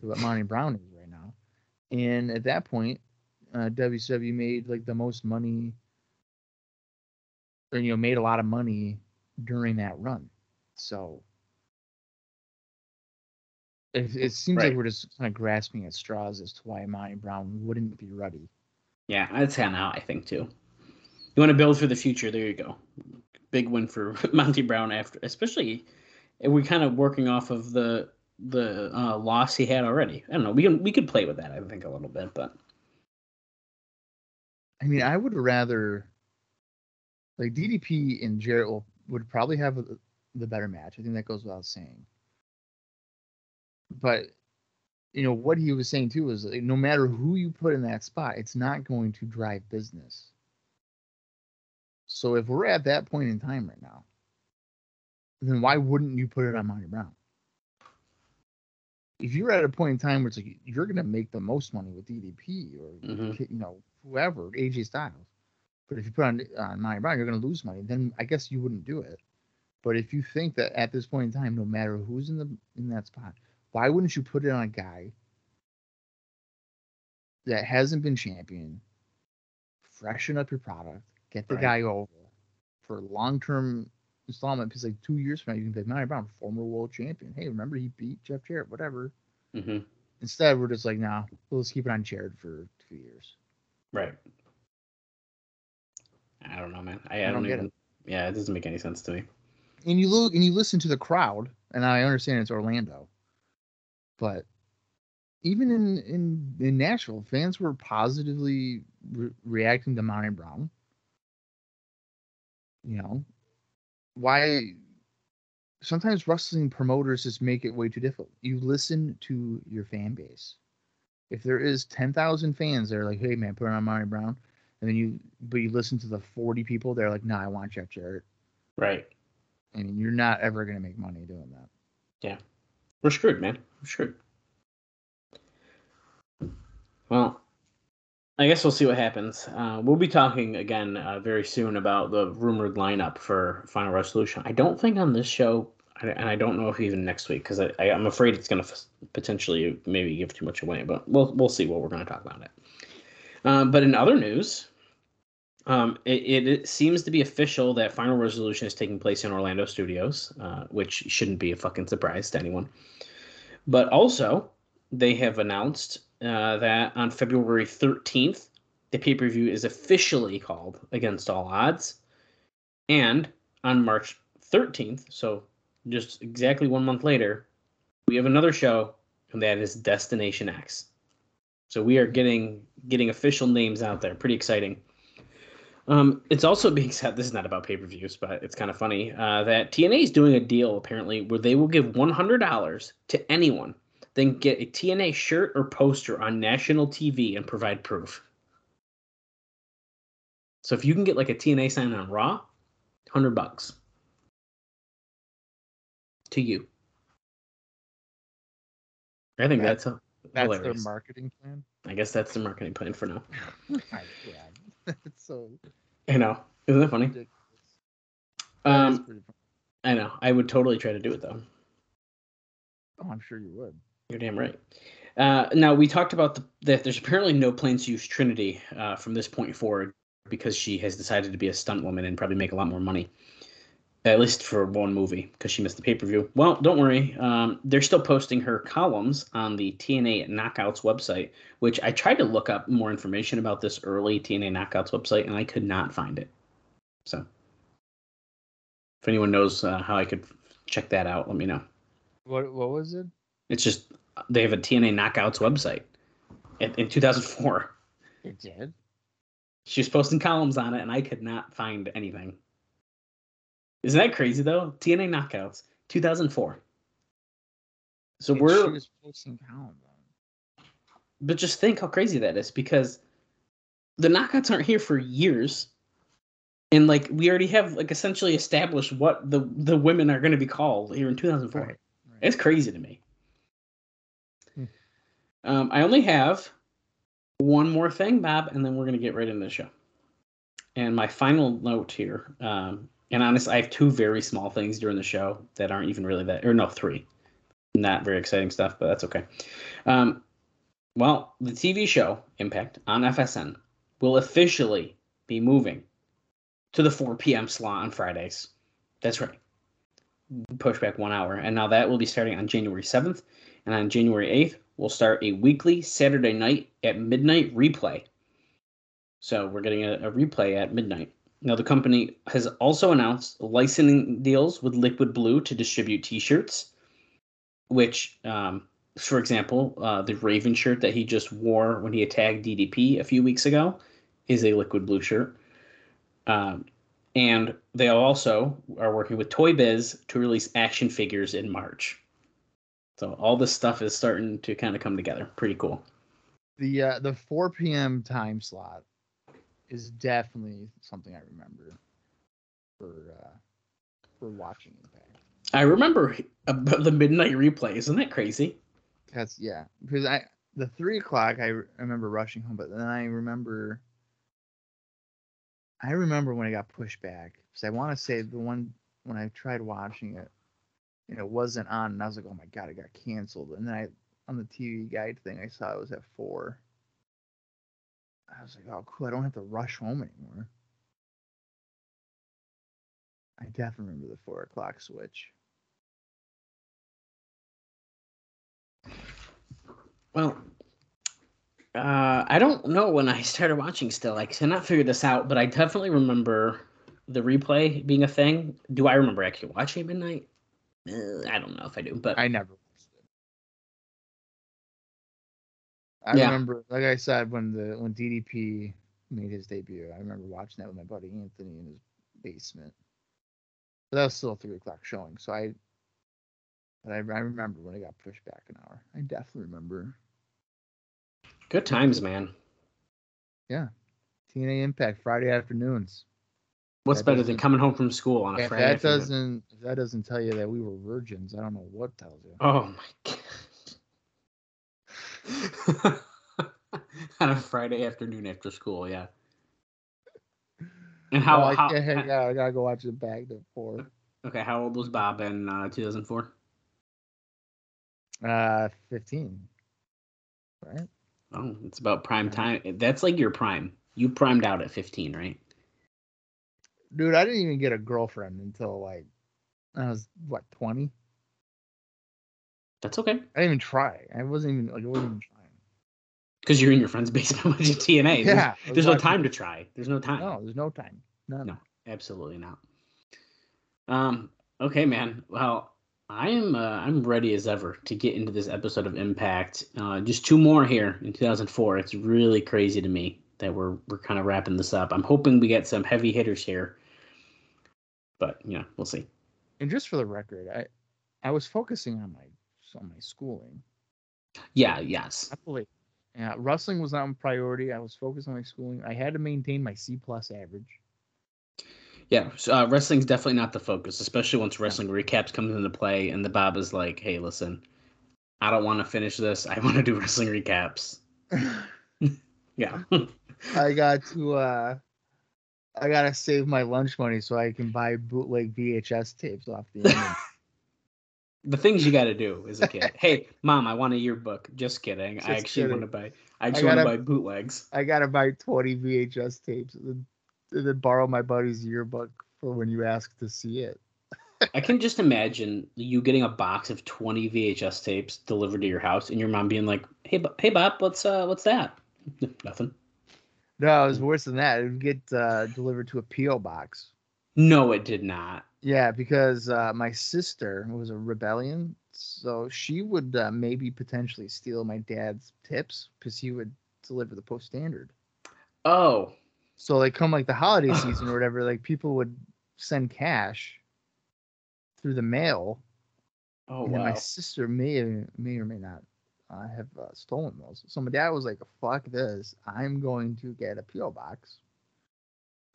than what Monty Brown is right now. And at that point, uh, W C W made like the most money, or you know, made a lot of money during that run. So it, it seems right. like we're just kind of grasping at straws as to why Monty Brown wouldn't be ready. Yeah, that's kind of how I think, too. You want to build for the future. There you go. Big win for Monty Brown after, especially we're kind of working off of the the uh, loss he had already. I don't know. We can we could play with that, I think, a little bit, but I mean, I would rather like D D P and Jarrett will, would probably have a, the better match. I think that goes without saying. But you know, what he was saying, too, is like, no matter who you put in that spot, it's not going to drive business. So if we're at that point in time right now, then why wouldn't you put it on Monty Brown? If you're at a point in time where it's like, you're going to make the most money with D D P or, mm-hmm. you know, whoever, A J Styles. But if you put on, on Monty Brown, you're going to lose money. Then I guess you wouldn't do it. But if you think that at this point in time, no matter who's in the in that spot, why wouldn't you put it on a guy that hasn't been champion? Freshen up your product, get the right. guy over for long-term installment. Because like two years from now, you can be like, Monty Brown, former world champion. Hey, remember he beat Jeff Jarrett? Whatever. Mm-hmm. Instead, we're just like, nah, we'll just keep it on Jarrett for two years. Right. I don't know, man. I, I, I don't, don't get even, it. Yeah, it doesn't make any sense to me. And you look and you listen to the crowd, and I understand it's Orlando. But even in, in, in Nashville, fans were positively re- reacting to Monty Brown. You know, why sometimes wrestling promoters just make it way too difficult. You listen to your fan base. If there is ten thousand fans that are like, hey, man, put it on Monty Brown. And then you, but you listen to the forty people, they're like, no, nah, I want Jeff Jarrett. Right. I mean, you're not ever going to make money doing that. Yeah. We're screwed, man. We're screwed. Well, I guess we'll see what happens. Uh, we'll be talking again uh, very soon about the rumored lineup for Final Resolution. I don't think on this show, and I don't know if even next week, because I, I, I'm afraid it's going to f- potentially maybe give too much away, but we'll we'll see what we're going to talk about it. Um, but in other news, um, it, it, it seems to be official that Final Resolution is taking place in Orlando Studios, uh, which shouldn't be a fucking surprise to anyone. But also, they have announced uh, that on February thirteenth, the pay-per-view is officially called Against All Odds. And on March thirteenth, so just exactly one month later, we have another show, and that is Destination X. So we are getting getting official names out there. Pretty exciting. Um, it's also being said, this is not about pay-per-views, but it's kind of funny, uh, that T N A is doing a deal, apparently, where they will give one hundred dollars to anyone, then get a T N A shirt or poster on national T V and provide proof. So if you can get like a T N A sign on Raw, one hundred bucks to you. I think that's, that's That's hilarious. Their marketing plan? I guess that's their marketing plan for now. My God. That's so... You know, isn't that funny? Um, I know. I would totally try to do it, though. Oh, I'm sure you would. You're damn right. Uh, now, we talked about the, that there's apparently no plans to use Trinity uh, from this point forward because she has decided to be a stunt woman and probably make a lot more money, at least for one movie, because she missed the pay-per-view. Well, don't worry. Um, they're still posting her columns on the T N A Knockouts website, which I tried to look up more information about this early T N A Knockouts website, and I could not find it. So if anyone knows uh, how I could check that out, let me know. What what was it? It's just they have a T N A Knockouts website in, in two thousand four. It did? She was posting columns on it, and I could not find anything. Isn't that crazy, though? T N A Knockouts, two thousand four. So and we're... She was posting columns on it. But just think how crazy that is, because the Knockouts aren't here for years. And, like, we already have, like, essentially established what the, the women are going to be called here in two thousand four. Right, right. It's crazy to me. Hmm. Um, I only have one more thing, Bob, and then we're going to get right into the show. And my final note here, um, and honestly, I have two very small things during the show that aren't even really that, or no, three. Not very exciting stuff, but that's okay. Um, well, the T V show, Impact, on F S N, will officially be moving to the four p.m. slot on Fridays. That's right. Push back one hour. And now that will be starting on January seventh. And on January eighth, we'll start a weekly Saturday night at midnight replay. So we're getting a, a replay at midnight. Now, the company has also announced licensing deals with Liquid Blue to distribute T-shirts, which, um, for example, uh, the Raven shirt that he just wore when he attacked D D P a few weeks ago is a Liquid Blue shirt. Um, and they also are working with Toy Biz to release action figures in March. So all this stuff is starting to kind of come together. Pretty cool. The uh, the four p.m. time slot is definitely something I remember for uh, for watching Impact. I remember about the midnight replay. Isn't that crazy? That's yeah. Because I the three o'clock I remember rushing home, but then I remember. I remember when I got pushed back because I want to say the one when I tried watching it, you know, it wasn't on, and I was like, "Oh my god, it got canceled." And then I on the T V guide thing, I saw it was at four. I was like, "Oh, cool! I don't have to rush home anymore." I definitely remember the four o'clock switch. Well. Uh, I don't know when I started watching still. I cannot figure this out, but I definitely remember the replay being a thing. Do I remember actually watching at midnight? Uh, I don't know if I do, but I never watched it. I yeah. remember, like I said, when the when D D P made his debut, I remember watching that with my buddy Anthony in his basement. But that was still a three o'clock showing, so I. But I, I remember when I got pushed back an hour. I definitely remember. Good times, man. Yeah. T N A Impact Friday afternoons. What's that better than coming home from school on a if Friday that afternoon? Doesn't, if that doesn't tell you that we were virgins, I don't know what tells you. Oh, my God. On a Friday afternoon after school, yeah. And how... Well, I, how yeah, I gotta go watch the back to four. Okay, how old was Bob in uh, two thousand four? Uh, fifteen. Right? Oh, it's about prime time. That's like your prime. You primed out at fifteen, right? Dude, I didn't even get a girlfriend until like I was what twenty. That's okay. I didn't even try. I wasn't even like I wasn't even trying. Because you're in your friend's basement with your T N A. Yeah, there's, there's no time to try. There's no time. No, there's no time. None. No, absolutely not. Um. Okay, man. Well. I am uh, I'm ready as ever to get into this episode of Impact. Uh, just two more here in two thousand four. It's really crazy to me that we're we're kind of wrapping this up. I'm hoping we get some heavy hitters here, but you know we'll see. And just for the record, I I was focusing on my on my schooling. Yeah. Yes. Absolutely. Yeah. Wrestling was not on priority. I was focused on my schooling. I had to maintain my C plus average. Yeah, so, uh, wrestling's definitely not the focus, especially once wrestling recaps comes into play and the Bob is like, hey, listen, I don't want to finish this. I want to do wrestling recaps. Yeah. I got to uh, I gotta save my lunch money so I can buy bootleg V H S tapes off the internet. The things you got to do as a kid. Hey, Mom, I want a yearbook. Just kidding. Just I actually want to buy. I actually want to buy bootlegs. I gotta buy twenty V H S tapes and then borrow my buddy's yearbook for when you ask to see it. I can just imagine you getting a box of twenty V H S tapes delivered to your house, and your mom being like, "Hey, hey, Bob, what's uh, what's that?" Nothing. No, it was worse than that. It would get uh, delivered to a P O box. No, it did not. Yeah, because uh, my sister was a rebellion, so she would uh, maybe potentially steal my dad's tips because he would deliver the Post Standard. Oh. So, like, come, like, the holiday season or whatever, like, people would send cash through the mail. Oh, and wow. My sister may, may or may not uh, have uh, stolen those. So my dad was like, fuck this. I'm going to get a P O box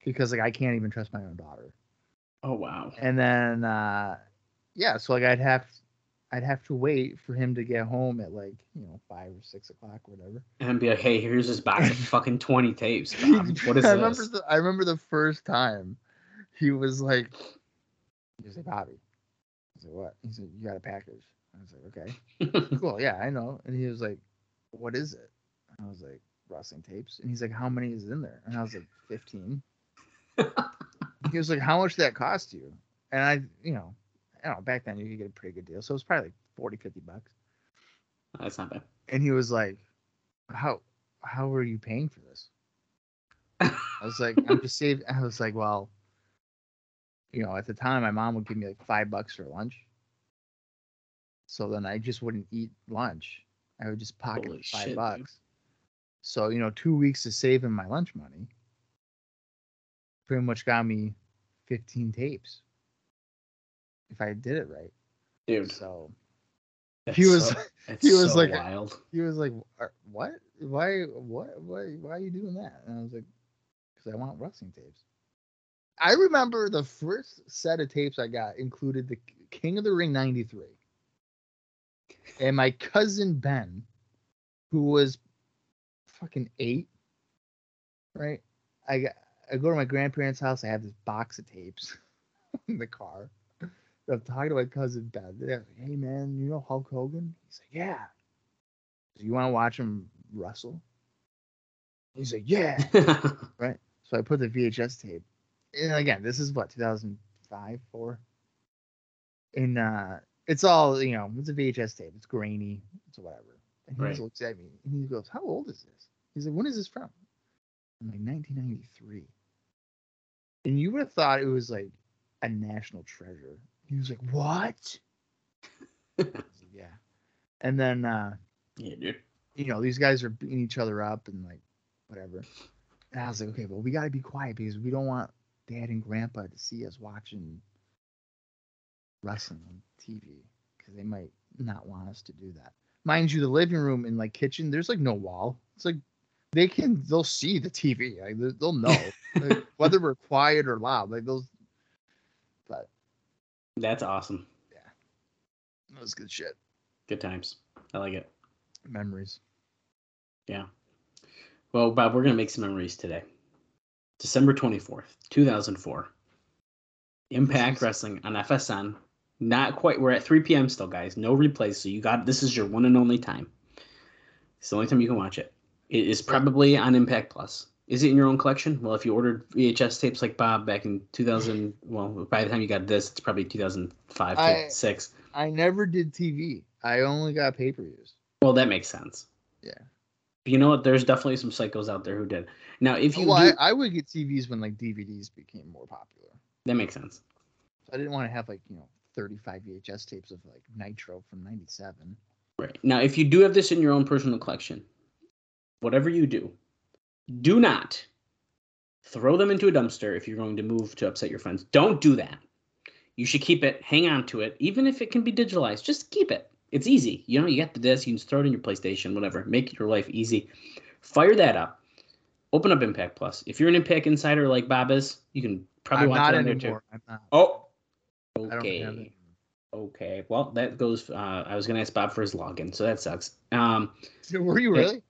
because, like, I can't even trust my own daughter. Oh, wow. And then, uh, yeah, so, like, I'd have I'd have to wait for him to get home at, like, you know, five or six o'clock or whatever. And be like, hey, here's this box of fucking twenty tapes, Bob. What is I this? Remember the, I remember the first time he was like, he was like, Bobby. I said, what? He said, you got a package. I was like, okay. Cool, yeah, I know. And he was like, what is it? And I was like, wrestling tapes. And he's like, how many is in there? And I was like, fifteen. He was like, how much did that cost you? And I, you know, I don't know, back then you could get a pretty good deal. So it was probably like forty, fifty bucks. Oh, that's not bad. And he was like, how, how were you paying for this? I was like, I'm just saving. I was like, well, you know, at the time my mom would give me like five bucks for lunch. So then I just wouldn't eat lunch. I would just pocket Holy five shit, bucks. Dude. So, you know, two weeks of saving my lunch money pretty much got me fifteen tapes if I did it right, dude. So he was so, he was so like wild. He was like, what? Why? What? Why? Why are you doing that? And I was like, because I want wrestling tapes. I remember the first set of tapes I got included the King of the Ring ninety-three, and my cousin Ben, who was fucking eight, right? I got. I go to my grandparents' house. I have this box of tapes in the car. I'm talking to my cousin Ben. They're like, hey, man, you know Hulk Hogan? He's like, yeah. Do you want to watch him wrestle? He's like, yeah. Right? So I put the V H S tape. And again, this is what, two thousand five, four? And uh, it's all, you know, it's a V H S tape. It's grainy. It's whatever. And he right. just looks at me and he goes, how old is this? He's like, when is this from? I'm like, nineteen ninety-three. And you would have thought it was like a national treasure. He was like, what? Like, yeah. And then, uh, yeah, dude. You know, these guys are beating each other up and like whatever. And I was like, okay, well, we got to be quiet because we don't want Dad and Grandpa to see us watching wrestling on T V because they might not want us to do that. Mind you, the living room and like kitchen, there's like no wall. It's like, They can, they'll see the T V. Like, they'll know like, whether we're quiet or loud. Like those, but that's awesome. Yeah, that was good shit. Good times. I like it. Memories. Yeah. Well, Bob, we're gonna make some memories today. December twenty fourth, two thousand four. Impact Wrestling on F S N. Not quite. We're at three p.m. still, guys. No replays. So you got this is your one and only time. It's the only time you can watch it. It is probably on Impact Plus. Is it in your own collection? Well, if you ordered V H S tapes like Bob back in two thousand, well, by the time you got this, it's probably two thousand five, I, six. I never did T V. I only got pay-per-views. Well, that makes sense. Yeah. But you know what? There's definitely some psychos out there who did. Now, if you well, do, I, I would get T Vs when like D V Ds became more popular. That makes sense. So I didn't want to have like, you know, thirty-five V H S tapes of like Nitro from ninety-seven. Right. Now, if you do have this in your own personal collection, whatever you do, do not throw them into a dumpster if you're going to move to upset your friends. Don't do that. You should keep it. Hang on to it. Even if it can be digitalized, just keep it. It's easy. You know, you got the disc. You can throw it in your PlayStation, whatever. Make your life easy. Fire that up. Open up Impact Plus. If you're an Impact Insider like Bob is, you can probably I'm watch not it on there too. I'm not. Oh, okay. Okay. Well, that goes. Uh, I was going to ask Bob for his login, so that sucks. Um, Were you really?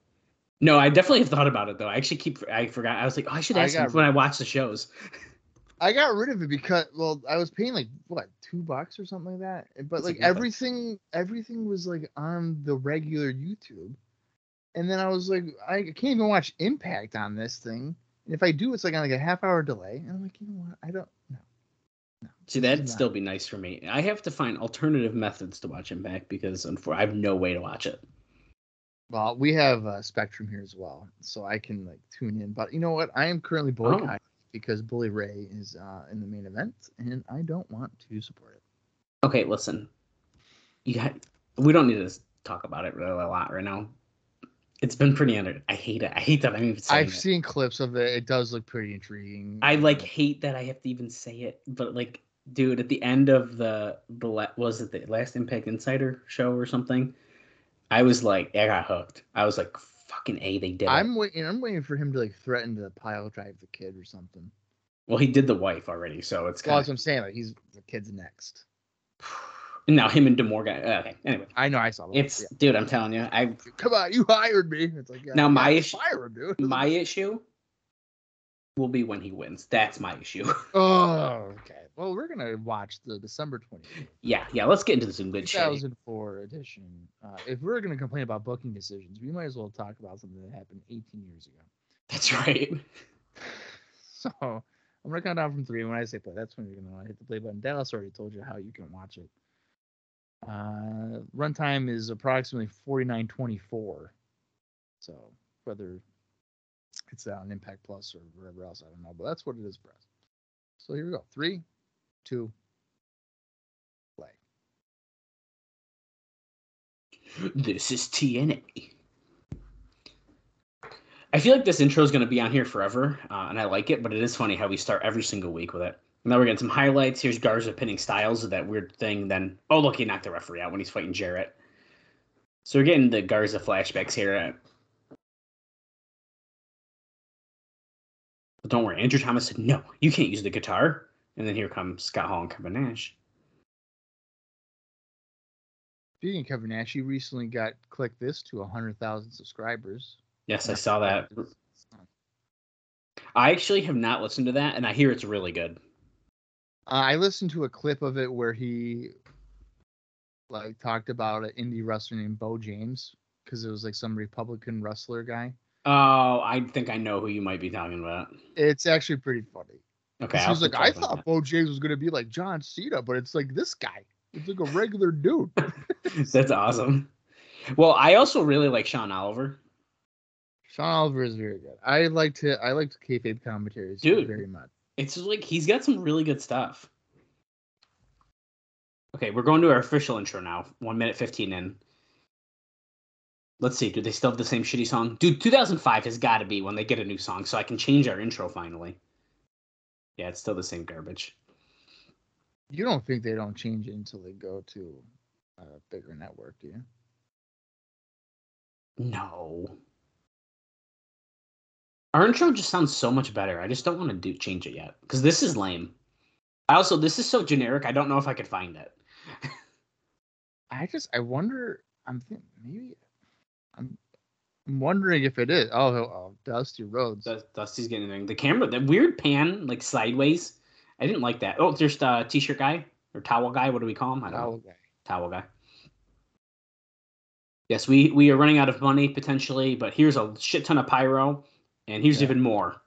No, I definitely have thought about it, though. I actually keep – I forgot. I was like, oh, I should ask I him when I watch the shows. I got rid of it because, well, I was paying like, what, two bucks or something like that? But, like, everything everything was, like, on the regular YouTube. And then I was like, I can't even watch Impact on this thing. And if I do, it's, like, on, like, a half-hour delay. And I'm like, you know what? I don't – no. No. See, that'd still be nice for me. I have to find alternative methods to watch Impact because I have no way to watch it. Well, we have uh, Spectrum here as well, so I can, like, tune in. But you know what? I am currently boycotting oh. because Bully Ray is uh, in the main event, and I don't want to support it. Okay, listen. You got, we don't need to talk about it really a lot right now. It's been pretty under. I hate it. I hate that I'm even saying I've it. I've seen clips of it. It does look pretty intriguing. I, like, hate that I have to even say it. But, like, dude, at the end of the, the was it the last Impact Insider show or something? I was like, I got hooked. I was like, fucking A, they did it. I'm waiting. I'm waiting for him to like threaten to pile drive the kid or something. Well, he did the wife already, so it's kind of. Well, that's what I'm saying. Like, he's the kid's next. Now him and Demore got okay. Anyway, I know I saw that. It's yeah. Dude, I'm telling you, I come on. You hired me. It's like yeah, now my issue. Fire him, dude. My issue will be when he wins. That's my issue. Oh, okay. Well, we're gonna watch the December twentieth. Yeah, yeah. Let's get into some good shit. two thousand four edition. Uh, if we're gonna complain about booking decisions, we might as well talk about something that happened eighteen years ago. That's right. So I'm gonna count down from three. When I say play, that's when you're gonna hit the play button. Dallas already told you how you can watch it. Uh, runtime is approximately forty-nine twenty-four. So whether it's on Impact Plus or wherever else, I don't know, but that's what it is for us. So here we go. Three, two, play. This is T N A. I feel like this intro is going to be on here forever, uh, and I like it, but it is funny how we start every single week with it. Now we're getting some highlights. Here's Garza pinning Styles with that weird thing. Then, oh, look, he knocked the referee out when he's fighting Jarrett. So we're getting the Garza flashbacks here. But don't worry, Andrew Thomas said, no, you can't use the guitar. And then here comes Scott Hall and Kevin Nash. Speaking of Kevin Nash, he recently got clicked this to one hundred thousand subscribers. Yes, I saw that. I actually have not listened to that, and I hear it's really good. Uh, I listened to a clip of it where he like talked about an indie wrestler named Bo James because it was like some Republican wrestler guy. Oh, I think I know who you might be talking about. It's actually pretty funny. Okay, he was like, I thought that Bo James was gonna be like John Cena, but it's like this guy. It's like a regular dude. That's awesome. Well, I also really like Sean Oliver. Sean Oliver is very good. I liked his, I liked kayfabe commentaries dude, very much. It's like he's got some really good stuff. Okay, we're going to our official intro now. One minute fifteen in. Let's see. Do they still have the same shitty song? Dude, two thousand five has got to be when they get a new song, so I can change our intro finally. Yeah, it's still the same garbage. You don't think they don't change it until they go to a bigger network, do you? No. Our intro just sounds so much better. I just don't want to do change it yet because this is lame. I also, this is so generic. I don't know if I could find it. I just, I wonder. I'm thinking maybe. I'm, I'm wondering if it is. Oh, oh Dusty Rhodes. D- Dusty's getting anything. The camera, that weird pan, like sideways. I didn't like that. Oh, there's the t-shirt guy or towel guy. What do we call him? I don't towel know. Guy. Towel guy. Yes, we we are running out of money potentially, but here's a shit ton of pyro, and here's yeah. even more.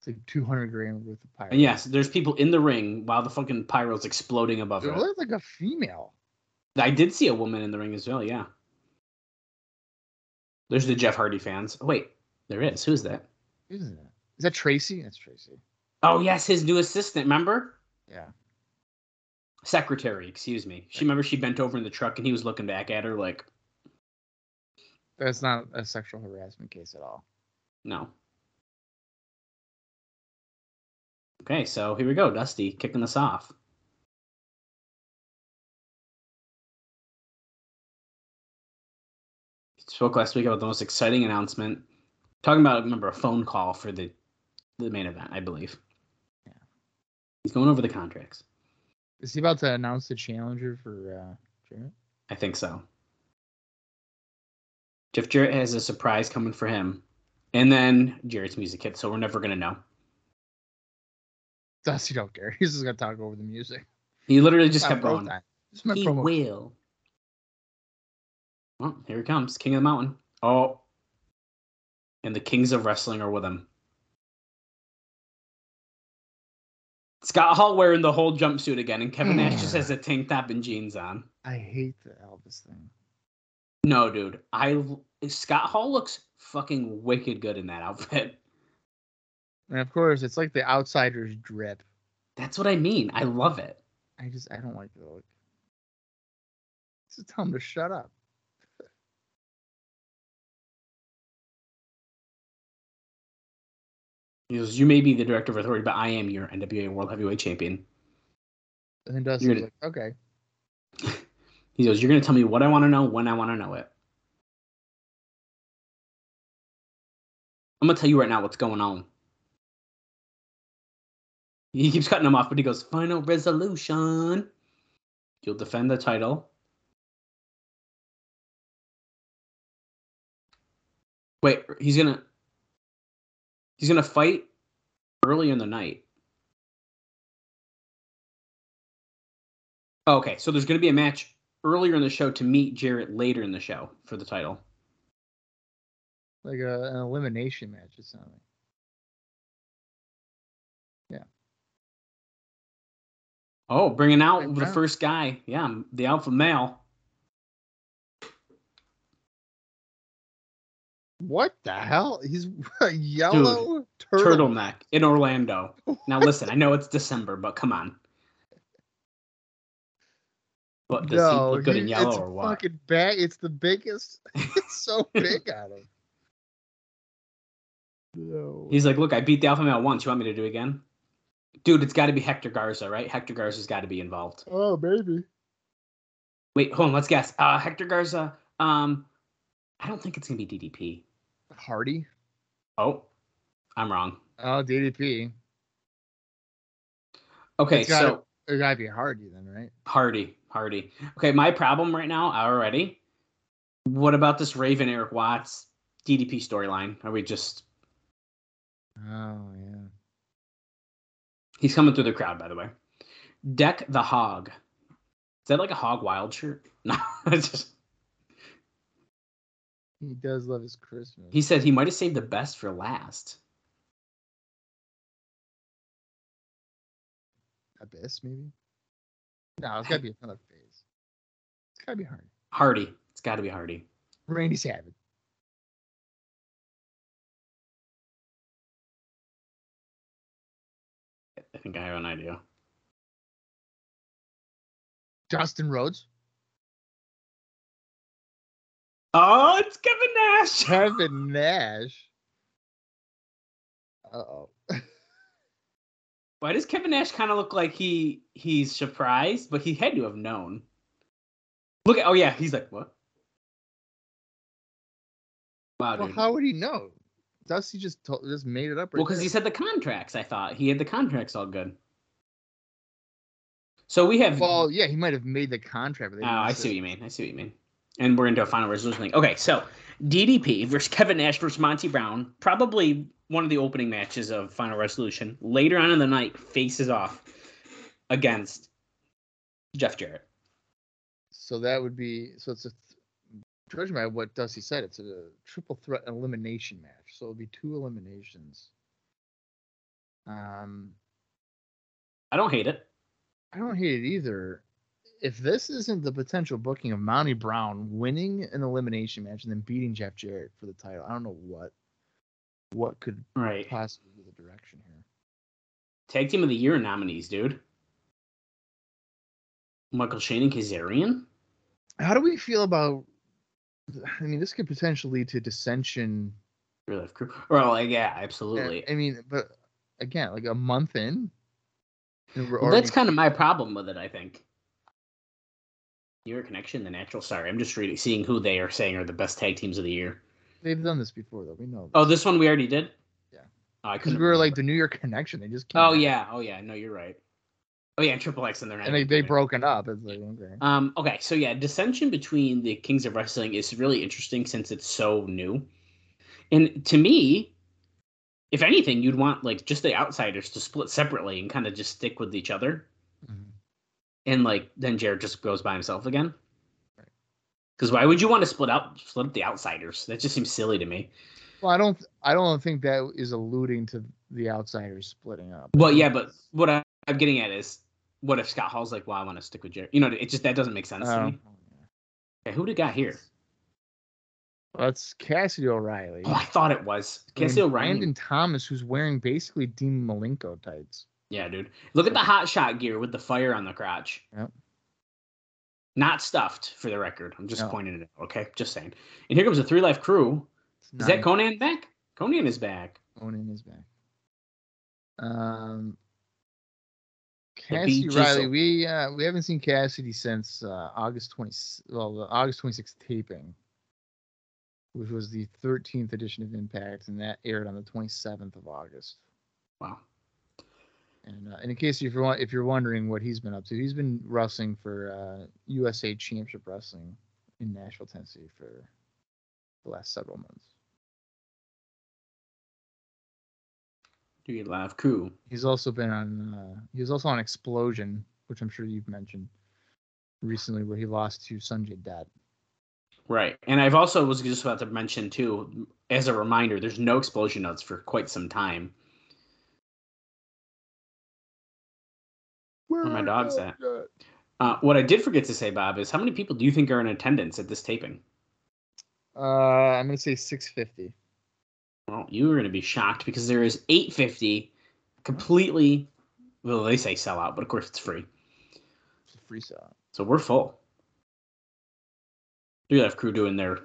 It's like two hundred grand worth of pyro. And yes, there's people in the ring while the fucking pyro's exploding above Dude, it. It looks like a female. I did see a woman in the ring as well. Yeah. There's the Jeff Hardy fans. Oh, wait, there is. Who's that? Who's that? Is that Tracy? That's Tracy. Oh, yes, his new assistant, remember? Yeah. Secretary, excuse me. She remember she bent over in the truck and he was looking back at her like. That's not a sexual harassment case at all. No. Okay, so here we go. Dusty kicking us off. Spoke last week about the most exciting announcement. Talking about, remember, a phone call for the, the main event, I believe. Yeah. He's going over the contracts. Is he about to announce the challenger for uh, Jarrett? I think so. Jeff Jarrett has a surprise coming for him. And then Jarrett's music hit, so we're never going to know. Dusty don't care. He's just going to talk over the music. He literally just kept going. He promo. will. Well, here he comes. King of the Mountain. Oh. And the kings of wrestling are with him. Scott Hall wearing the whole jumpsuit again, and Kevin Nash just has a tank top and jeans on. I hate the Elvis thing. No, dude. I Scott Hall looks fucking wicked good in that outfit. And of course, it's like the Outsider's drip. That's what I mean. I love it. I just, I don't like the look. Just tell him to shut up. He goes, you may be the director of authority, but I am your N W A World Heavyweight Champion. And then Dusty's like, okay. He goes, you're going to tell me what I want to know, when I want to know it. I'm going to tell you right now what's going on. He keeps cutting him off, but he goes, Final Resolution. You'll defend the title. Wait, he's going to... He's going to fight early in the night. Oh, okay, so there's going to be a match earlier in the show to meet Jarrett later in the show for the title. Like a, an elimination match or something. Yeah. Oh, bringing out Bring the out. first guy. Yeah, the alpha male. What the hell? He's a yellow Dude, turtle. turtleneck in Orlando. What? Now, listen, I know it's December, but come on. But does no, he look good he, in yellow it's or what? Fucking bad. It's the biggest. It's so big on him. No. He's like, look, I beat the alpha male once. You want me to do it again? Dude, it's got to be Hector Garza, right? Hector Garza's got to be involved. Oh, baby. Wait, hold on. Let's guess. Uh, Hector Garza. Um, I don't think it's going to be D D P. Hardy? Oh, I'm wrong. Oh, D D P. Okay, it's gotta, so... It's got to be Hardy then, right? Hardy, Hardy. Okay, my problem right now already, what about this Raven Eric Watts D D P storyline? Are we just... Oh, yeah. He's coming through the crowd, by the way. Deck the Hog. Is that like a Hog Wild shirt? No, it's just... He does love his Christmas. He said he might have saved the best for last. Abyss, maybe? No, it's got to be another phase. It's got to be Hardy. Hardy. It's got to be Hardy. Randy Savage. I think I have an idea. Dustin Rhodes? Oh, it's Kevin Nash. Kevin Nash. Uh-oh. Why does Kevin Nash kind of look like he he's surprised, but he had to have known? Look at, oh yeah, he's like, what? Wow, well, dude. How would he know? Dusty just told, just made it up. Right well, because he said the contracts, I thought. He had the contracts all good. So we have... Well, yeah, he might have made the contract. But oh, I see what you mean. I see what you mean. And we're into a final resolution thing. Okay, so D D P versus Kevin Nash versus Monty Brown, probably one of the opening matches of Final Resolution. Later on in the night, faces off against Jeff Jarrett. So that would be so it's a judging by what Dusty said, it's a triple threat elimination match. So it'll be two eliminations. Um, I don't hate it. I don't hate it either. If this isn't the potential booking of Monty Brown winning an elimination match and then beating Jeff Jarrett for the title, I don't know what what could right. possibly be the direction here. Tag Team of the Year nominees, dude. Michael Shane and Kazarian? How do we feel about... I mean, this could potentially lead to dissension. Real life crew. Well, like, yeah, absolutely. I mean, but again, like a month in? Well, already... That's kind of my problem with it, I think. Your connection, the natural. Sorry, I'm just reading, seeing who they are saying are the best tag teams of the year. They've done this before, though. We know. This. Oh, this one we already did. Yeah. Oh, I couldn't. We were remember. Like the New York connection. They just. Came oh out. yeah. Oh yeah. No, you're right. Oh yeah, Triple X and they're not. And they they broken up. It's like, okay. Um. Okay. So yeah, dissension between the Kings of Wrestling is really interesting since it's so new, and to me, if anything, you'd want like just the outsiders to split separately and kind of just stick with each other, mm-hmm. and like then Jarrett just goes by himself again. Because why would you want to split up split up the outsiders? That just seems silly to me. Well, I don't I don't think that is alluding to the outsiders splitting up. Well, yeah, but what I, I'm getting at is, what if Scott Hall's like, well, I want to stick with Jarrett? You know, it just, that doesn't make sense um, to me. Okay, who did got here? That's Cassidy O'Reilly. Oh, I thought it was. Cassidy and O'Reilly. Brandon Thomas, who's wearing basically Dean Malenko tights. Yeah, dude. Look so, at the hot shot gear with the fire on the crotch. Yep. Not stuffed, for the record. I'm just no. pointing it out, okay? Just saying. And here comes the Three Life Crew. Is nice. That Conan back? Conan is back. Conan is back. Um, Cassidy Riley, we uh, we haven't seen Cassidy since uh, August twentieth. Well, the August twenty-sixth taping, which was the thirteenth edition of Impact, and that aired on the twenty-seventh of August. Wow. And, uh, and in case if you're if you're wondering what he's been up to, he's been wrestling for uh, U S A Championship Wrestling in Nashville, Tennessee, for the last several months. Do you laugh? Cool. He's also been on. Uh, he was also on Explosion, which I'm sure you've mentioned recently, where he lost to Sanjay Dutt. Right, and I've also was just about to mention too, as a reminder, there's no Explosion notes for quite some time. Where my dog's at. Uh, what I did forget to say, Bob, is how many people do you think are in attendance at this taping? Uh, I'm going to say six fifty. Well, you are going to be shocked because there is eight fifty completely, well, they say sell out, but of course it's free. It's a free sellout. So we're full. Do that crew doing their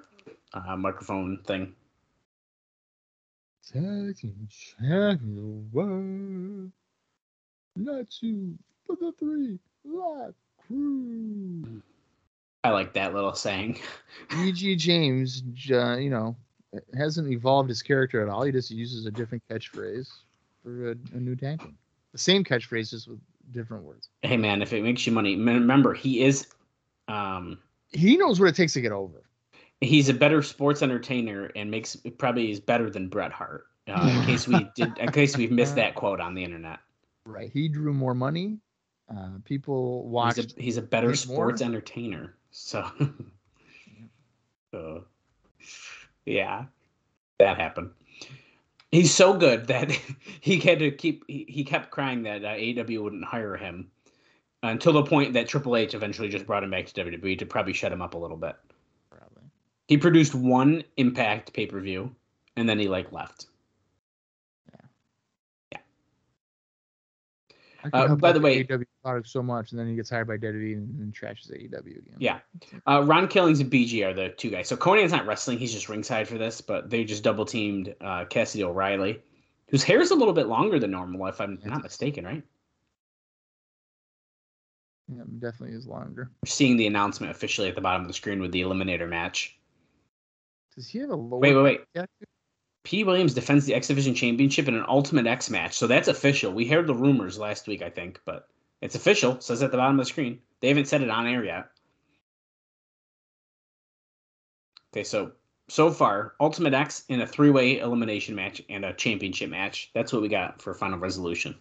uh, microphone thing. Taking channel one. Not you. The three live crew. I like that little saying. E G James, uh, you know, hasn't evolved his character at all. He just uses a different catchphrase for a, a new tangent. The same catchphrase, just with different words. Hey, man, if it makes you money, remember, he is. Um, he knows what it takes to get over. He's a better sports entertainer and makes probably is better than Bret Hart. Uh, in case we did, in case we've missed that quote on the internet. Right. He drew more money. Uh, people watch. He's, he's a better sports more. entertainer. So, so, yeah, that happened. He's so good that he had to keep. He, he kept crying that uh, A E W wouldn't hire him until the point that Triple H eventually just brought him back to W W E to probably shut him up a little bit. Probably. He produced one Impact pay per view, and then he like left. Uh, by the way, A E W thought so much, and then he gets hired by W W E and, and trashes A E W again. Yeah, uh, Ron Killings and B G are the two guys. So Conan's not wrestling; he's just ringside for this. But they just double teamed uh, Cassidy O'Reilly, whose hair is a little bit longer than normal, if I'm not mistaken, right? Yeah, it definitely is longer. We're seeing the announcement officially at the bottom of the screen with the Eliminator match. Does he have a lower? Wait, wait, wait. Yeah. P. Williams defends the X Division Championship in an Ultimate X match. So that's official. We heard the rumors last week, I think, but it's official. It says at the bottom of the screen. They haven't said it on air yet. Okay, so, so far, Ultimate X in a three-way elimination match and a championship match. That's what we got for Final Resolution.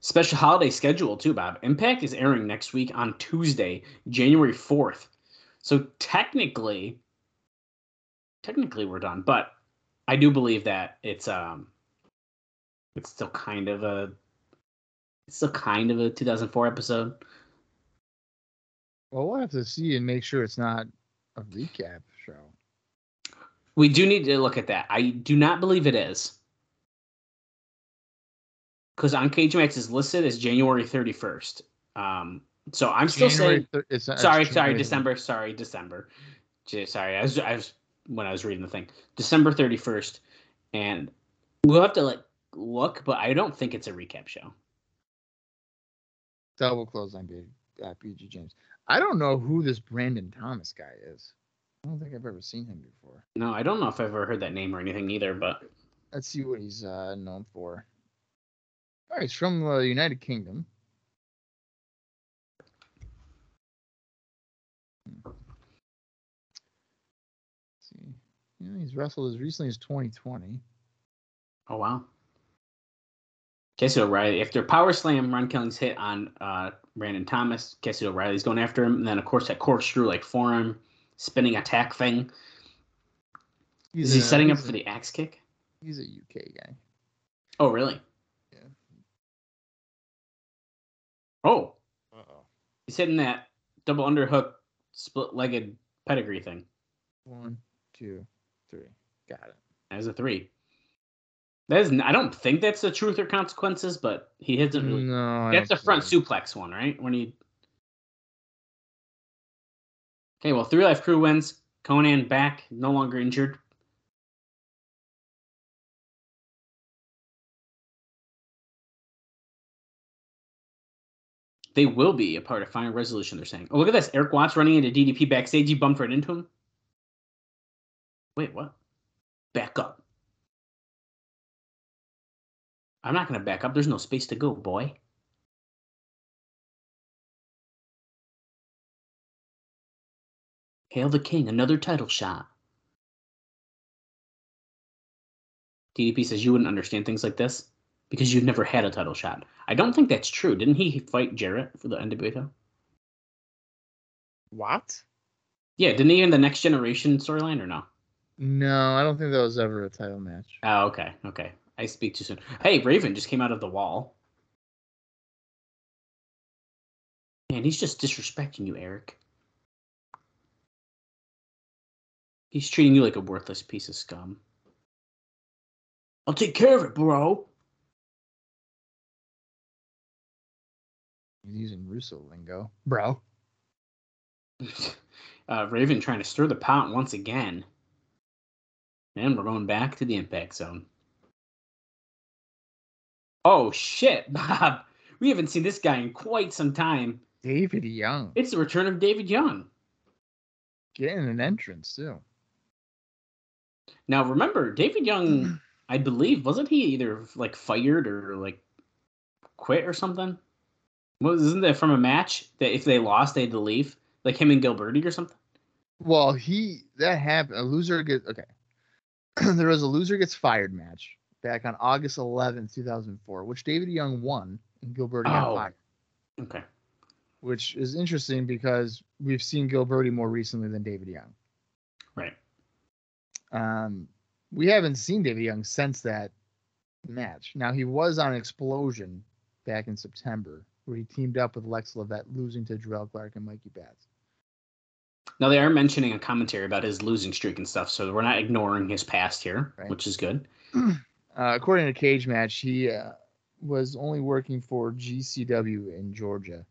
Special holiday schedule, too, Bob. Impact is airing next week on Tuesday, January fourth. So technically... Technically, we're done, but I do believe that it's um, it's still kind of a, it's still kind of a two thousand four episode. Well, we'll have to see and make sure it's not a recap show. We do need to look at that. I do not believe it is, because On Cage Match is listed as January thirty-first. Um, so I'm still January saying thir- sorry, sorry, December, sorry, December, sorry. I was, I was. When I was reading the thing, December thirty-first, and we'll have to like look, but I don't think it's a recap show. Double close on B G James. I don't know who this Brandon Thomas guy is. I don't think I've ever seen him before. No, I don't know if I've ever heard that name or anything either, but let's see what he's uh, known for. All right, it's from the United Kingdom. Let's see, yeah, he's wrestled as recently as twenty twenty. Oh wow. Casey O'Reilly, after power slam, Ron Killing's hit on uh, Brandon Thomas. Casey O'Reilly's going after him, and then of course that corkscrew like forearm spinning attack thing. He's Is he a, setting up a, for the axe kick? He's a U K guy. Oh really? Yeah. Oh. Uh oh. He's hitting that double underhook, split-legged pedigree thing. One, two, three. Got it. As a three. That is, I don't think that's the truth or consequences, but he hasn't really. No, that's a front so. suplex one, right? When he. Okay, well, Three Life Crew wins. Conan back, no longer injured. They will be a part of Final Resolution, they're saying. Oh, look at this. Eric Watts running into D D P backstage. He bumped right into him. Wait, what? Back up. I'm not going to back up. There's no space to go, boy. Hail the King, another title shot. D D P says you wouldn't understand things like this because you've never had a title shot. I don't think that's true. Didn't he fight Jarrett for the N W A title? What? Yeah, didn't he in the Next Generation storyline or no? No, I don't think that was ever a title match. Oh, okay, okay. I speak too soon. Hey, Raven just came out of the wall. Man, he's just disrespecting you, Eric. He's treating you like a worthless piece of scum. I'll take care of it, bro. He's using Russo lingo. Bro. uh, Raven trying to stir the pot once again. And we're going back to the Impact Zone. Oh, shit, Bob. We haven't seen this guy in quite some time. David Young. It's the return of David Young. Getting an entrance, too. Now, remember, David Young, I believe, wasn't he either, like, fired or, like, quit or something? Wasn't that from a match that if they lost, they had to leave? Like him and Gilberti or something? Well, he, that happened. A loser gets, okay. There was a loser gets fired match back on August eleventh, two thousand four, which David Young won and Gilberti got fired. Okay. Which is interesting because we've seen Gilberti more recently than David Young. Right. Um, we haven't seen David Young since that match. Now, he was on Explosion back in September, where he teamed up with Lex Lovett, losing to Jarrell Clark and Mikey Batts. Now, they are mentioning a commentary about his losing streak and stuff, so we're not ignoring his past here, right. Which is good. Uh, according to Cage Match, he uh, was only working for G C W in Georgia.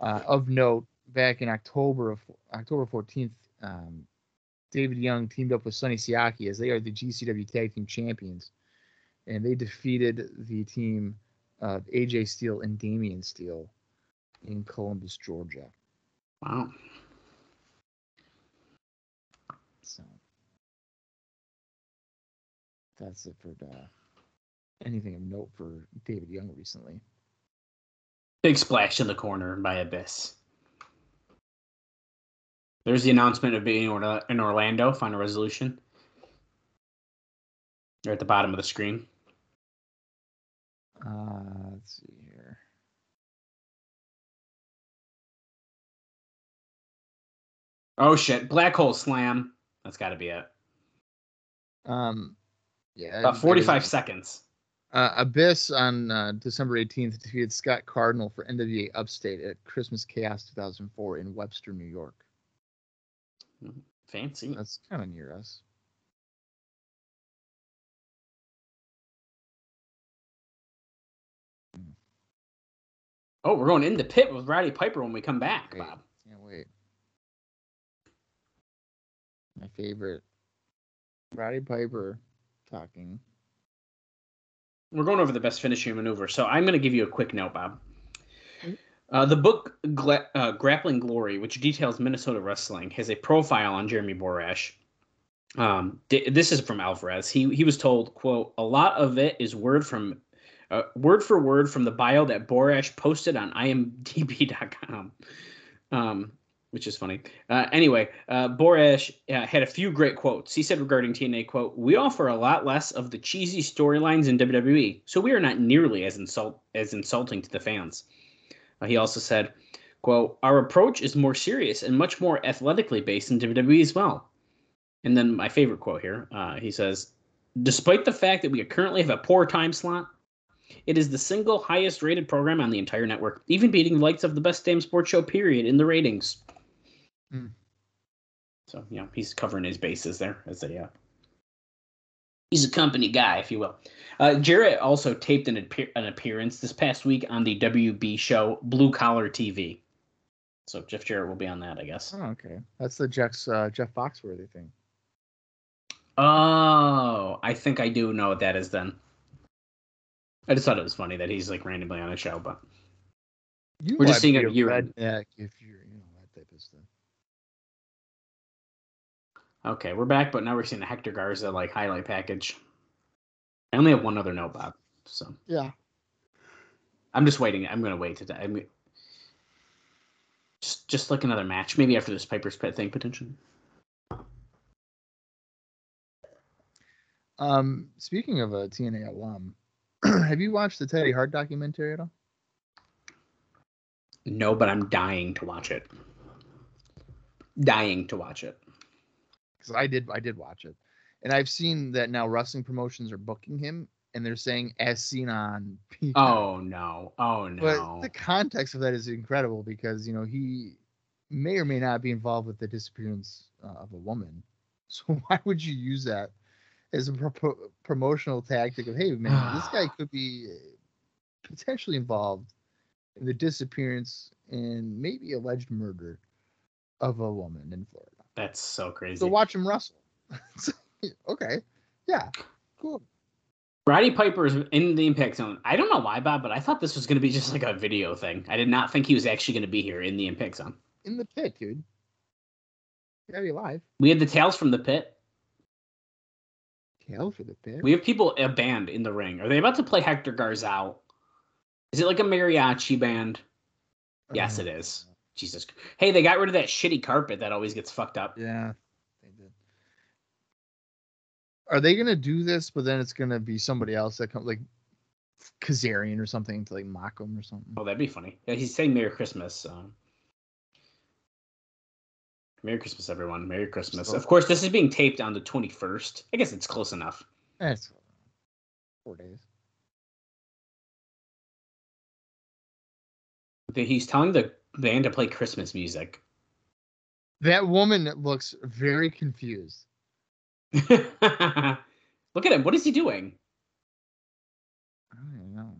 Uh, of note, back in October of October fourteenth, um, David Young teamed up with Sonny Siaki as they are the G C W Tag Team Champions, and they defeated the team of A J Styles and Damian Steele in Columbus, Georgia. Wow. So. That's it for uh, anything of note for David Young recently. Big splash in the corner by Abyss. There's the announcement of being in Orlando, Final Resolution. They're at the bottom of the screen. Uh, let's see here. Oh, shit. Black Hole Slam. That's got to be it. Um... Yeah, about forty-five seconds. Uh, Abyss on uh, December eighteenth defeated Scott Cardinal for N W A Upstate at Christmas Chaos two thousand four in Webster, New York. Fancy. That's kind of near us. Oh, we're going in the pit with Roddy Piper when we come back, wait, Bob. Can't wait. My favorite. Roddy Piper. Talking. We're going over the best finishing maneuver, so I'm going to give you a quick note, Bob. Uh, the book Gla- uh, Grappling Glory, which details Minnesota wrestling, has a profile on Jeremy Borash. Um, d- this is from Alvarez. He he was told, quote, a lot of it is word from uh, word for word from the bio that Borash posted on I M D B dot com, um, which is funny. Uh, anyway, uh, Borash uh, had a few great quotes. He said regarding T N A, quote, "We offer a lot less of the cheesy storylines in W W E, so we are not nearly as insult as insulting to the fans." Uh, he also said, quote, "Our approach is more serious and much more athletically based in W W E as well." And then my favorite quote here, uh, he says, "Despite the fact that we currently have a poor time slot, it is the single highest rated program on the entire network, even beating the likes of the Best Damn Sports Show period in the ratings." Mm. So, you know, he's covering his bases there as a, uh, he's a company guy, if you will. Uh, Jarrett also taped an, ap- an appearance this past week on the W B show Blue Collar T V. So Jeff Jarrett will be on that, I guess. Oh, okay. That's the Jeff's, uh, Jeff Foxworthy thing. Oh, I think I do know what that is then. I just thought it was funny that he's like randomly on a show, but you we're just seeing a year red neck if you're, you know, that type of stuff. Okay, we're back, but now we're seeing the Hector Garza like highlight package. I only have one other note, Bob. So yeah, I'm just waiting. I'm gonna wait today. I'm just just like another match, maybe after this Piper's Pit thing, potentially. Um, speaking of a T N A alum, have you watched the Teddy Hart documentary at all? No, but I'm dying to watch it. Dying to watch it. Because I did, I did watch it, and I've seen that now wrestling promotions are booking him, and they're saying as seen on Peacock. Oh no! Oh no! But the context of that is incredible because you know he may or may not be involved with the disappearance uh, of a woman. So why would you use that as a pro- promotional tactic of, hey, man, this guy could be potentially involved in the disappearance and maybe alleged murder of a woman in Florida. That's so crazy. So watch him wrestle. Okay. Yeah. Cool. Roddy Piper is in the Impact Zone. I don't know why, Bob, but I thought this was going to be just like a video thing. I did not think he was actually going to be here in the Impact Zone. In the pit, dude. You gotta be live. We had the Tales from the Pit. Hell for the band. We have people a band in the ring. Are they about to play Hector Garza out? Is it like a mariachi band? Oh, yes, it is. Yeah. Jesus. Hey, they got rid of that shitty carpet that always gets fucked up. Yeah, they did. Are they gonna do this? But then it's gonna be somebody else that comes, like Kazarian or something, to like mock him or something. Oh, that'd be funny. Yeah, he's saying Merry Christmas. So. Merry Christmas, everyone. Merry Christmas. So, of course, this is being taped on the twenty-first. I guess it's close enough. That's four days. He's telling the band to play Christmas music. That woman looks very confused. Look at him. What is he doing? I don't know.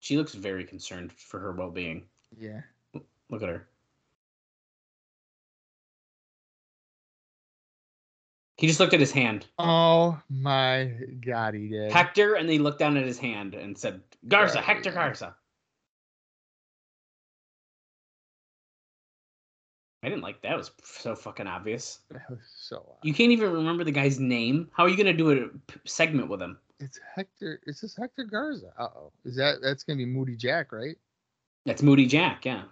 She looks very concerned for her well-being. Yeah. Look at her. He just looked at his hand. Oh, my God, he did. Hector, and they looked down at his hand and said, Garza, yeah, Hector yeah. Garza. I didn't like that. That was so fucking obvious. That was so obvious. You can't even remember the guy's name. How are you going to do a segment with him? It's Hector. It's this Hector Garza. Uh oh. Is that that's gonna be Moody Jack, right? That's Moody Jack. Yeah.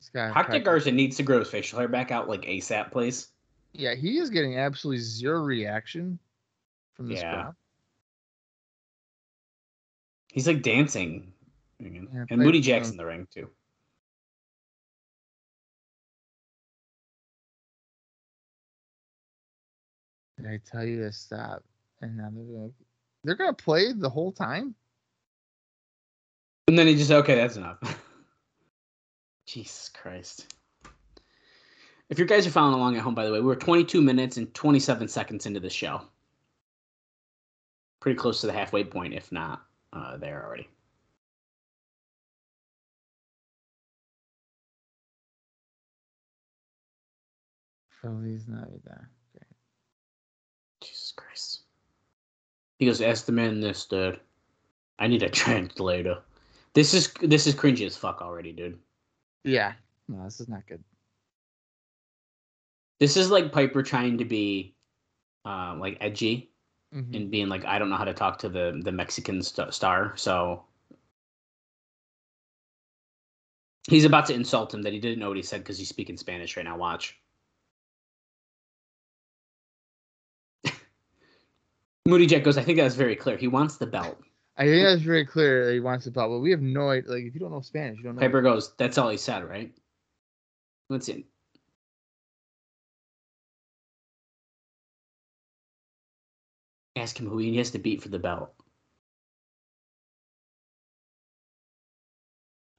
This guy Hector Garza needs to grow his facial hair back out like ASAP, please. Yeah, he is getting absolutely zero reaction from this yeah. crowd. He's like dancing, yeah, and Moody Jack's in the ring too. Did I tell you to stop? And now they're gonna. They're going to play the whole time? And then he just, okay, that's enough. Jesus Christ. If you guys are following along at home, by the way, we're twenty-two minutes and twenty-seven seconds into the show. Pretty close to the halfway point, if not uh, there already. Philly's not there. Okay. Jesus Christ. He goes, ask the man this, dude. I need a translator. This is this is cringy as fuck already, dude. Yeah. No, this is not good. This is like Piper trying to be uh, like edgy mm-hmm. and being like, I don't know how to talk to the, the Mexican st- star. So he's about to insult him that he didn't know what he said because he's speaking Spanish right now. Watch. Moody Jack goes, I think that's very clear. He wants the belt. I think that's very clear that he wants the belt. But we have no idea. Like, if you don't know Spanish, you don't know. Piper goes, that's all he said, right? Let's see. Ask him who he has to beat for the belt.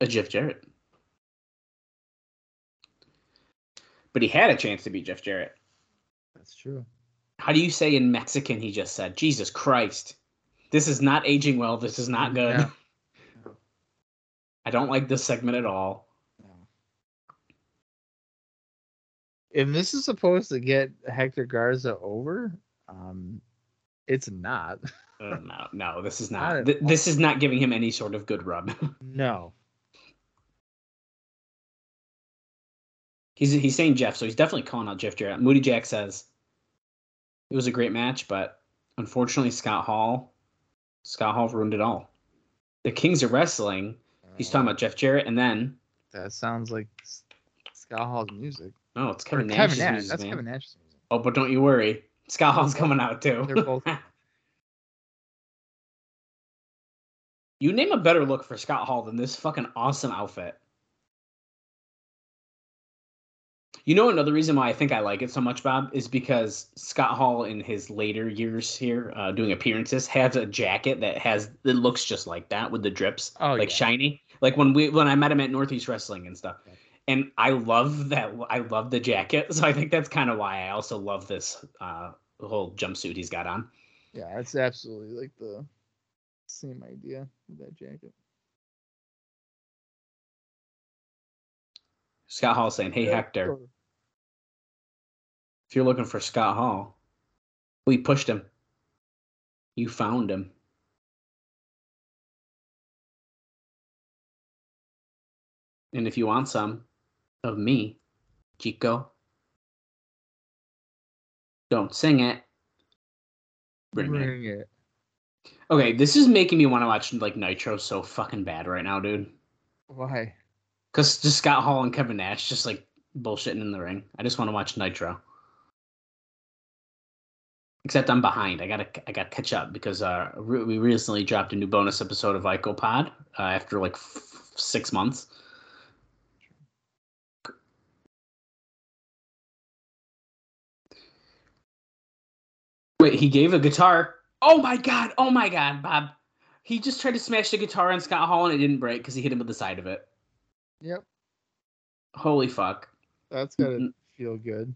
A Jeff Jarrett. But he had a chance to beat Jeff Jarrett. That's true. How do you say in Mexican he just said? Jesus Christ. This is not aging well. This is not good. No. No. I don't like this segment at all. No. If this is supposed to get Hector Garza over, um, it's not. uh, no, no, this is not. not Th- this is not giving him any sort of good rub. No. He's, he's saying Jeff, so he's definitely calling out Jeff Jarrett. Moody Jack says, it was a great match, but unfortunately, Scott Hall, Scott Hall ruined it all. The Kings of Wrestling. He's talking about Jeff Jarrett, and then that sounds like Scott Hall's music. No, it's Kevin Nash's Kevin Nash. music. That's man. Kevin Nash's music. Oh, but don't you worry, Scott Hall's coming out too. They're both. You name a better look for Scott Hall than this fucking awesome outfit. You know, another reason why I think I like it so much, Bob, is because Scott Hall in his later years here uh, doing appearances has a jacket that has that looks just like that with the drips, oh, like yeah. shiny. Like when we when I met him at Northeast Wrestling and stuff. Okay. And I love that. I love the jacket. So I think that's kind of why I also love this uh, whole jumpsuit he's got on. Yeah, it's absolutely like the same idea with that jacket. Scott Hall saying, hey, Hector, if you're looking for Scott Hall, we pushed him. You found him. And if you want some of me, Chico, don't sing it. Bring, Bring it. it. Okay, this is making me want to watch like Nitro so fucking bad right now, dude. Why? Because just Scott Hall and Kevin Nash just, like, bullshitting in the ring. I just want to watch Nitro. Except I'm behind. I gotta I gotta catch up because uh, re- we recently dropped a new bonus episode of IcoPod uh, after, like, f- six months. Wait, he gave a guitar. Oh, my God. Oh, my God, Bob. He just tried to smash the guitar on Scott Hall, and it didn't break because he hit him with the side of it. Yep. Holy fuck. That's gotta N- feel good.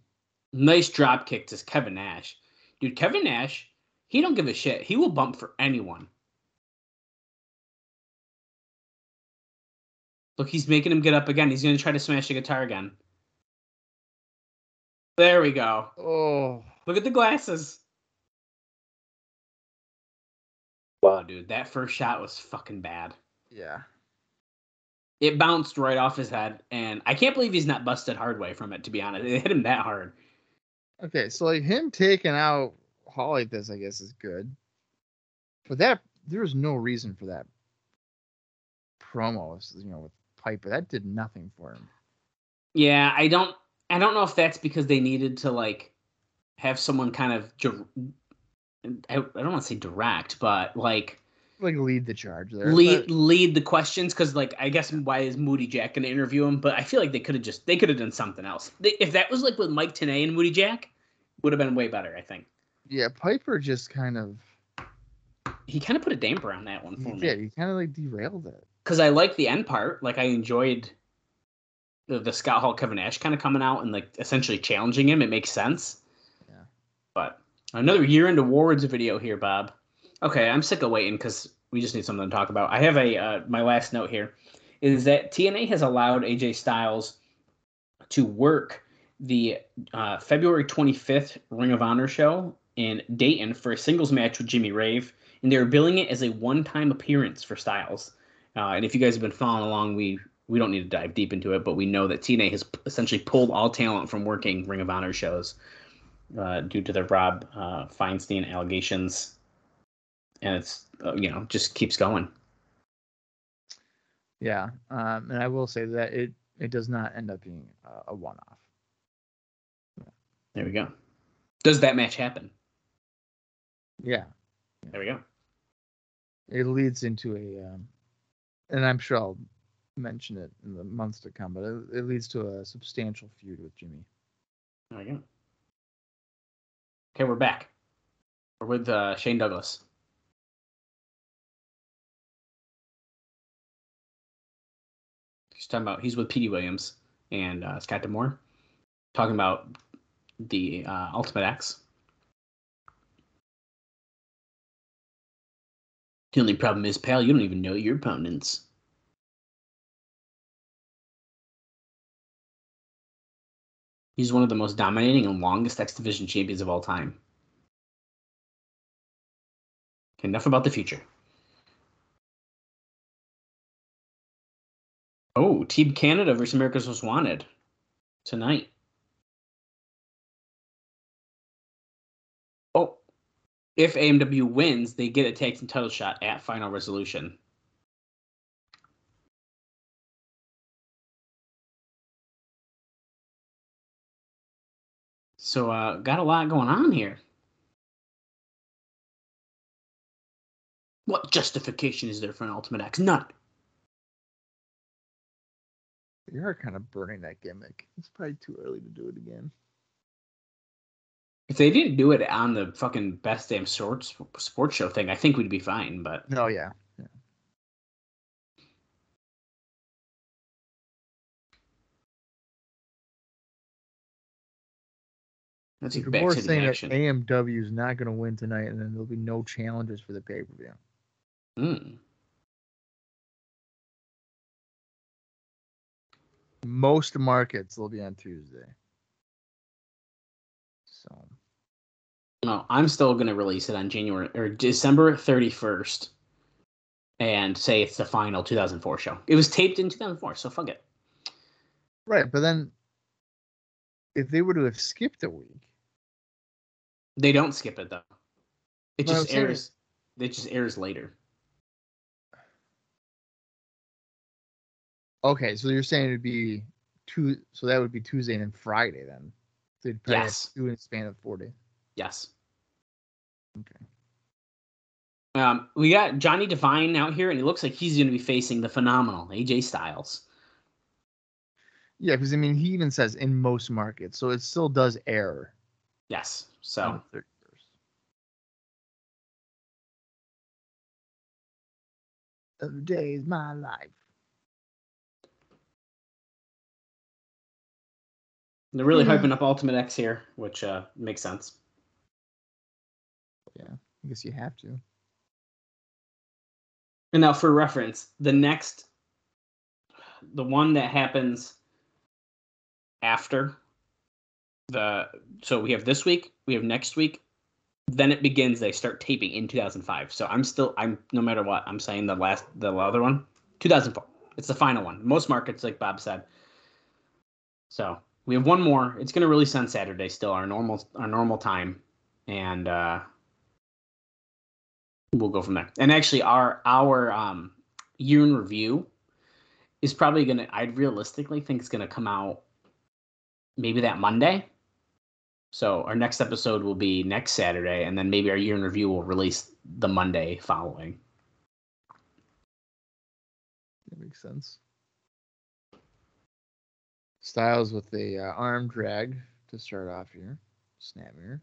Nice drop kick to Kevin Nash. Dude, Kevin Nash, he don't give a shit. He will bump for anyone. Look, he's making him get up again. He's gonna try to smash the guitar again. There we go. Oh. Look at the glasses. Wow, dude, that first shot was fucking bad. Yeah. It bounced right off his head, and I can't believe he's not busted hard way from it, to be honest. It hit him that hard. Okay, so, like, him taking out Hall like this, I guess, is good. But that, there was no reason for that promo, you know, with Piper. That did nothing for him. Yeah, I don't, I don't know if that's because they needed to, like, have someone kind of, ju- I, I don't want to say direct, but, like, like lead the charge there. Lead but... lead the questions because like I guess why is Moody Jack gonna interview him? But I feel like they could have just they could have done something else. They, if that was like with Mike Tenay and Moody Jack, would have been way better, I think. Yeah, Piper just kind of he kind of put a damper on that one for he me. Yeah, he kind of like derailed it. Because I like the end part. Like I enjoyed the, the Scott Hall Kevin Nash kind of coming out and like essentially challenging him. It makes sense. Yeah. But another year into Ward's video here, Bob. Okay, I'm sick of waiting because we just need something to talk about. I have a uh, my last note here is that T N A has allowed A J Styles to work the uh, February twenty-fifth Ring of Honor show in Dayton for a singles match with Jimmy Rave, and they're billing it as a one-time appearance for Styles. Uh, and if you guys have been following along, we we don't need to dive deep into it, but we know that T N A has essentially pulled all talent from working Ring of Honor shows uh, due to the Rob uh, Feinstein allegations. And it's, uh, you know, just keeps going. Yeah. Um, and I will say that it, it does not end up being a, a one-off. Yeah. There we go. Does that match happen? Yeah. There we go. It leads into a, um, and I'm sure I'll mention it in the months to come, but it, it leads to a substantial feud with Jimmy. There we go. Okay, we're back. We're with uh, Shane Douglas. He's talking about, he's with Petey Williams and uh, Scott D'Amore, talking about the uh, Ultimate X. The only problem is, pal, you don't even know your opponents. He's one of the most dominating and longest X Division champions of all time. Okay, enough about the future. Oh, Team Canada versus America's Most Wanted tonight. Oh, if A M W wins, they get a tag team title shot at Final Resolution. So, uh, got a lot going on here. What justification is there for an Ultimate X? None. You're kind of burning that gimmick. It's probably too early to do it again. If they didn't do it on the fucking Best Damn Sports sports show thing, I think we'd be fine. But no, oh, yeah. yeah. Let's get back to the action. A M W is not going to win tonight, and then there'll be no challenges for the pay per view. Mm. Most markets will be on Tuesday. So, no, I'm still going to release it on January or December thirty-first, and say it's the final two thousand four show. It was taped in two thousand four, so fuck it. Right, but then if they were to have skipped a week, they don't skip it though. It just airs. It just airs later. Okay, so you're saying it'd be two. So that would be Tuesday and Friday then. So they'd probably yes. do a span of four days. Yes. Okay. Um, we got Johnny Devine out here, and it looks like he's going to be facing the phenomenal A J Styles. Yeah, because I mean, he even says in most markets, so it still does air. Yes. So. thirty-first. Other days, my life. They're really yeah. hyping up Ultimate X here, which uh, makes sense. Yeah, I guess you have to. And now, for reference, the next, the one that happens after the, so we have this week, we have next week, then it begins. They start taping in two thousand five. So I'm still, I'm no matter what, I'm saying the last, the other one, two thousand four. It's the final one. Most markets, like Bob said. So. We have one more. It's going to release on Saturday, still our normal our normal time, and uh, we'll go from there. And actually, our our um, year in review is probably going to. I realistically think it's going to come out maybe that Monday. So our next episode will be next Saturday, and then maybe our year in review will release the Monday following. That makes sense. Styles with the uh, arm drag to start off here. Snap mirror.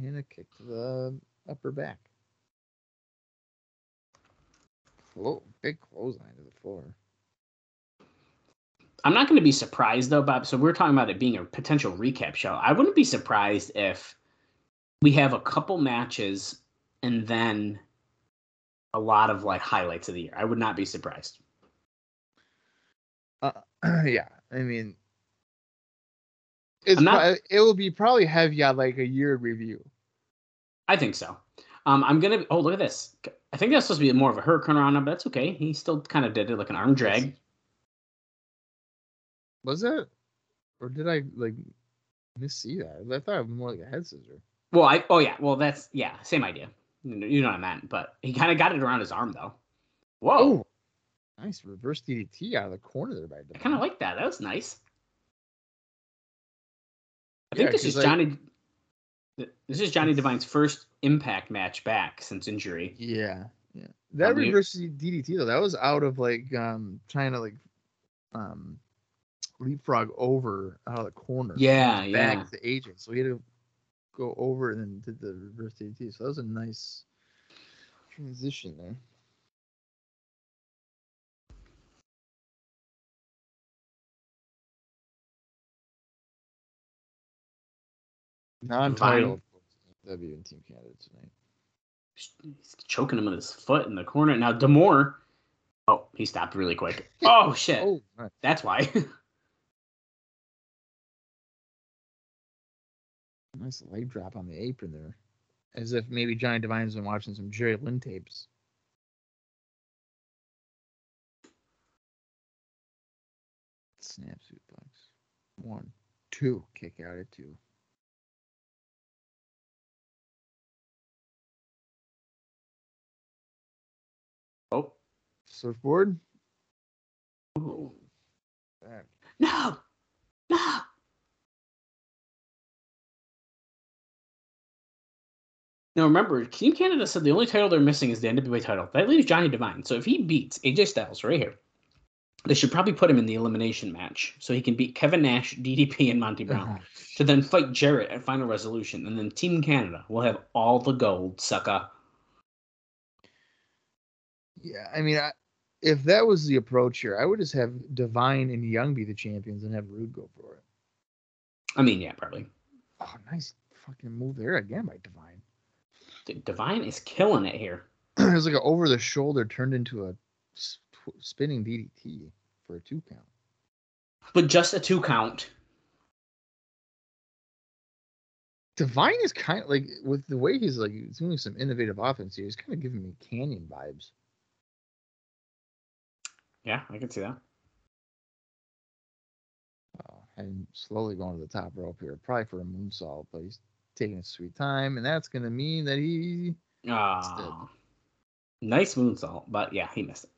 And a kick to the upper back. Whoa, big clothesline to the floor. I'm not going to be surprised, though, Bob. So we're talking about it being a potential recap show. I wouldn't be surprised if we have a couple matches and then a lot of, like, highlights of the year. I would not be surprised. Uh, yeah, I mean... It's not, probably, it will be probably heavy on like a year review. I think so. Um, I'm going to... Oh, look at this. I think that's supposed to be more of a hurricane round, but that's okay. He still kind of did it like an arm drag. Was that? Or did I, like, miss see that? I thought it was more like a head scissor. Well, I, oh, yeah. Well, that's, yeah, same idea. You know what I meant, but he kind of got it around his arm, though. Whoa. Oh, nice reverse D D T out of the corner there. By I kind of like that. That was nice. I yeah, think this is like, Johnny. This is Johnny Divine's first Impact match back since injury. Yeah. Yeah. That um, reverse D D T, though, that was out of, like, um, trying to, like, um, leapfrog over out of the corner. Yeah. Yeah. Back to A J. So he had to go over and then did the reverse D D T. So that was a nice transition there. Non-title W in Team Canada tonight. He's choking him with his foot in the corner. Now D'Amore. Oh, he stopped really quick. Oh shit! Oh, nice. That's why. Nice leg drop on the apron there, as if maybe Johnny Divine's been watching some Jerry Lynn tapes. Snap suplex. One, two. Kick out at two. Oh, surfboard. Ooh. No, no. Now remember, Team Canada said the only title they're missing is the N W A title. That leaves Johnny Divine. So if he beats A J Styles right here, they should probably put him in the elimination match so he can beat Kevin Nash, D D P, and Monty Brown uh-huh. to then fight Jarrett at Final Resolution, and then Team Canada will have all the gold, sucker. Yeah, I mean, I, if that was the approach here, I would just have Divine and Young be the champions and have Roode go for it. I mean, yeah, probably. Oh, nice fucking move there again by Divine. Dude, Divine is killing it here. It was like an over-the-shoulder turned into a sp- spinning D D T for a two-count. But just a two-count. Divine is kind of like, with the way he's like doing some innovative offense here, he's kind of giving me Canyon vibes. Yeah, I can see that. Oh, and slowly going to the top rope here, probably for a moonsault, but he's taking his sweet time, and that's going to mean that he... Oh, nice moonsault, but yeah, he missed it.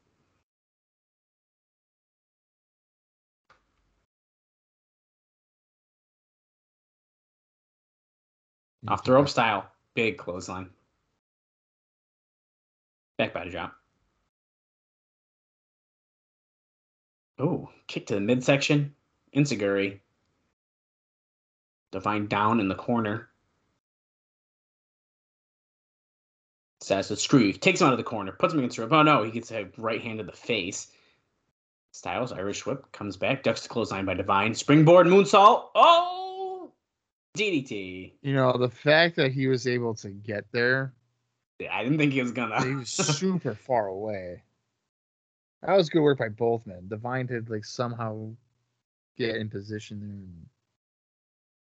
Off the rope style, big clothesline. Back body drop. Oh, kick to the midsection. Insiguri. Divine down in the corner. Says, so screw you. Takes him out of the corner. Puts him against the rope. Oh, no. He gets a right hand to the face. Styles, Irish whip. Comes back. Ducks the clothesline by Divine. Springboard moonsault. Oh! D D T. You know, the fact that he was able to get there. Yeah, I didn't think he was gonna. He was super far away. That was good work by both men. Divine did like somehow get in position there and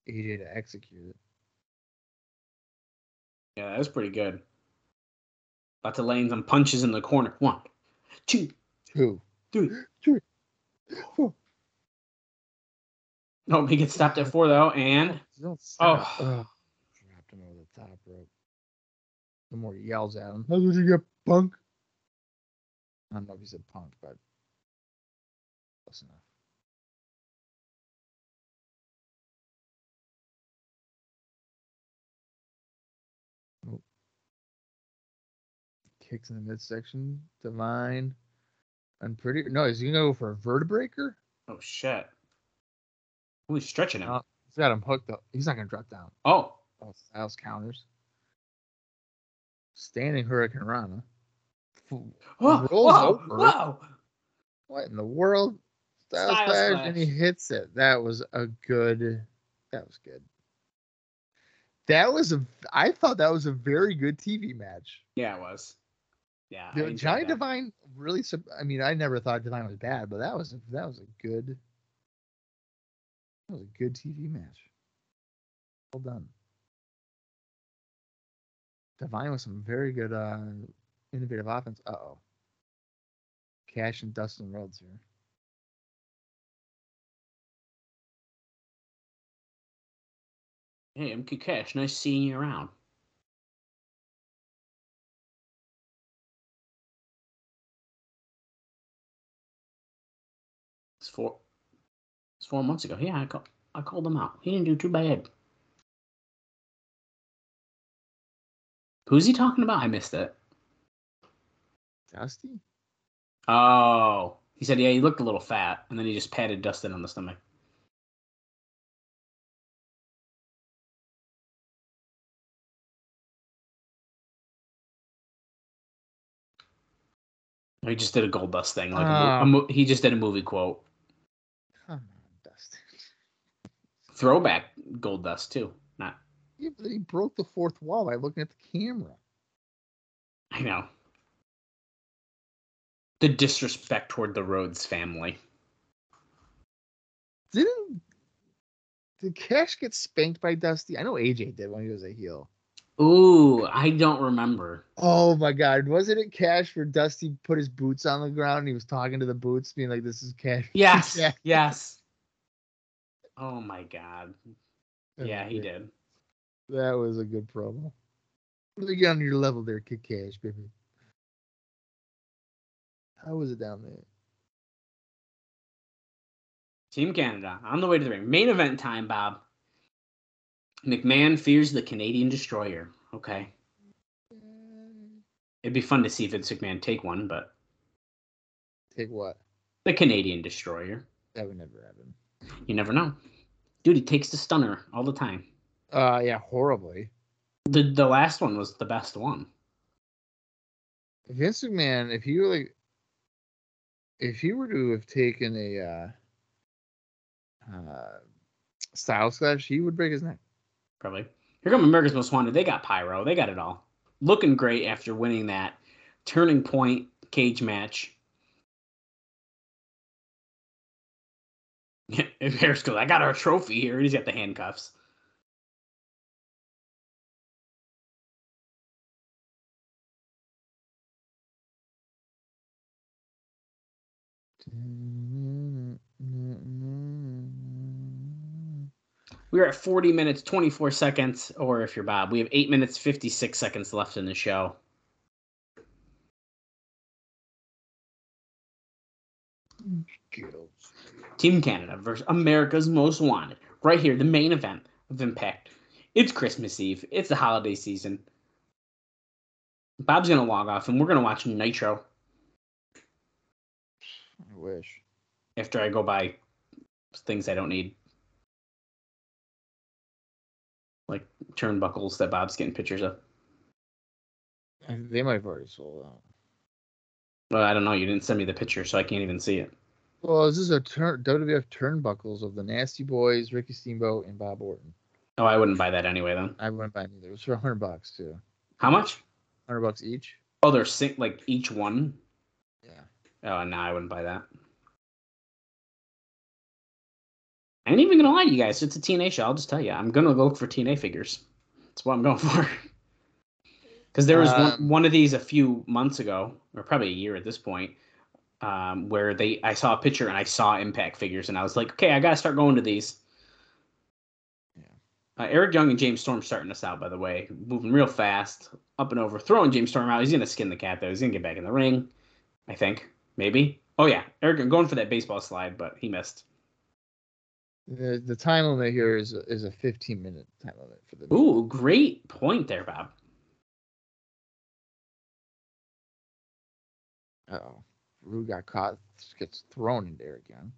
A J to execute it. Yeah, that was pretty good. Lots of lanes and punches in the corner. One, two, two, three, three, four. No, he gets stopped at four though, and don't stop. Oh, oh. Dropped him over the top rope. The more he yells at him, "How did you get punk?" I don't know if he said punk, but close enough. Oh. Kicks in the midsection. Divine. I'm pretty. No, is he going to go for a vertebraker? Oh, shit. Who's stretching him? Oh, he's got him hooked up. He's not going to drop down. Oh. Oh, Styles counters. Standing Hurricane Rana. Whoa, rolls whoa, over. Whoa. What in the world? Styles Styles flash, flash. And he hits it. That was a good. That was good. That was a. I thought that was a very good T V match. Yeah, it was. Yeah. Dude, Johnny that. Divine really. I mean, I never thought Divine was bad, but that was a, that was a good. That was a good T V match. Well done. Divine was some very good. Uh, Innovative offense. Uh oh. Cash and Dustin Rhodes here. Hey, M K Cash, nice seeing you around. It's four, it's four months ago. Yeah, I, call, I called him out. He didn't do too bad. Who's he talking about? I missed it. Dusty? Oh. He said, yeah, he looked a little fat, and then he just patted Dustin on the stomach. He just did a Gold Dust thing. Like uh, a mo- a mo- he just did a movie quote. Come on, Dustin. Throwback Gold Dust, too. Not. Yeah, but he broke the fourth wall by looking at the camera. I know. The disrespect toward the Rhodes family. Didn't did Cash get spanked by Dusty? I know A J did when he was a heel. Ooh, I don't remember. Oh my God, wasn't it Cash where Dusty put his boots on the ground and he was talking to the boots, being like, "This is Cash." Yes, yeah. Yes. Oh my God. Yeah, he did. That was a good promo. Really get on your level there, Kid Cash, baby. How was it down there? Team Canada, on the way to the ring. Main event time, Bob. McMahon fears the Canadian Destroyer. Okay. It'd be fun to see Vince McMahon take one, but... Take what? The Canadian Destroyer. That would never happen. You never know. Dude, he takes the stunner all the time. Uh, yeah, horribly. The the last one was the best one. Vince McMahon, if he really... If he were to have taken a uh, uh, style slash, he would break his neck. Probably. Here come America's Most Wanted. They got pyro. They got it all. Looking great after winning that Turning Point cage match. Harris goes, I got our trophy here. He's got the handcuffs. We're at forty minutes, twenty-four seconds, or if you're Bob, we have eight minutes, fifty-six seconds left in the show. Team Canada versus America's Most Wanted. Right here, the main event of Impact. It's Christmas Eve. It's the holiday season. Bob's going to log off, and we're going to watch Nitro. I wish. After I go buy things I don't need. Like turnbuckles that Bob's getting pictures of. They might have already sold out. Well, I don't know. You didn't send me the picture, so I can't even see it. Well, this is a turn- W W F turnbuckles of the Nasty Boys, Ricky Steamboat, and Bob Orton. Oh, I wouldn't buy that anyway, then. I wouldn't buy it either. It was for one hundred bucks too. How much? one hundred bucks each. Oh, they're sing- like each one? Yeah. Oh, no, I wouldn't buy that. I ain't even going to lie to you guys. It's a T N A show. I'll just tell you. I'm going to look for T N A figures. That's what I'm going for. Because there was um, one, one of these a few months ago, or probably a year at this point, um, where they I saw a picture and I saw Impact figures, and I was like, okay, I got to start going to these. Yeah. Uh, Eric Young and James Storm starting us out, by the way. Moving real fast, up and over, throwing James Storm out. He's going to skin the cat, though. He's going to get back in the ring, I think. Maybe. Oh, yeah. Eric, I'm going for that baseball slide, but he missed. The, the time limit here is, is a fifteen-minute time limit. For the Ooh, great point there, Bob. Uh-oh. Rude got caught. Gets thrown into Eric Young.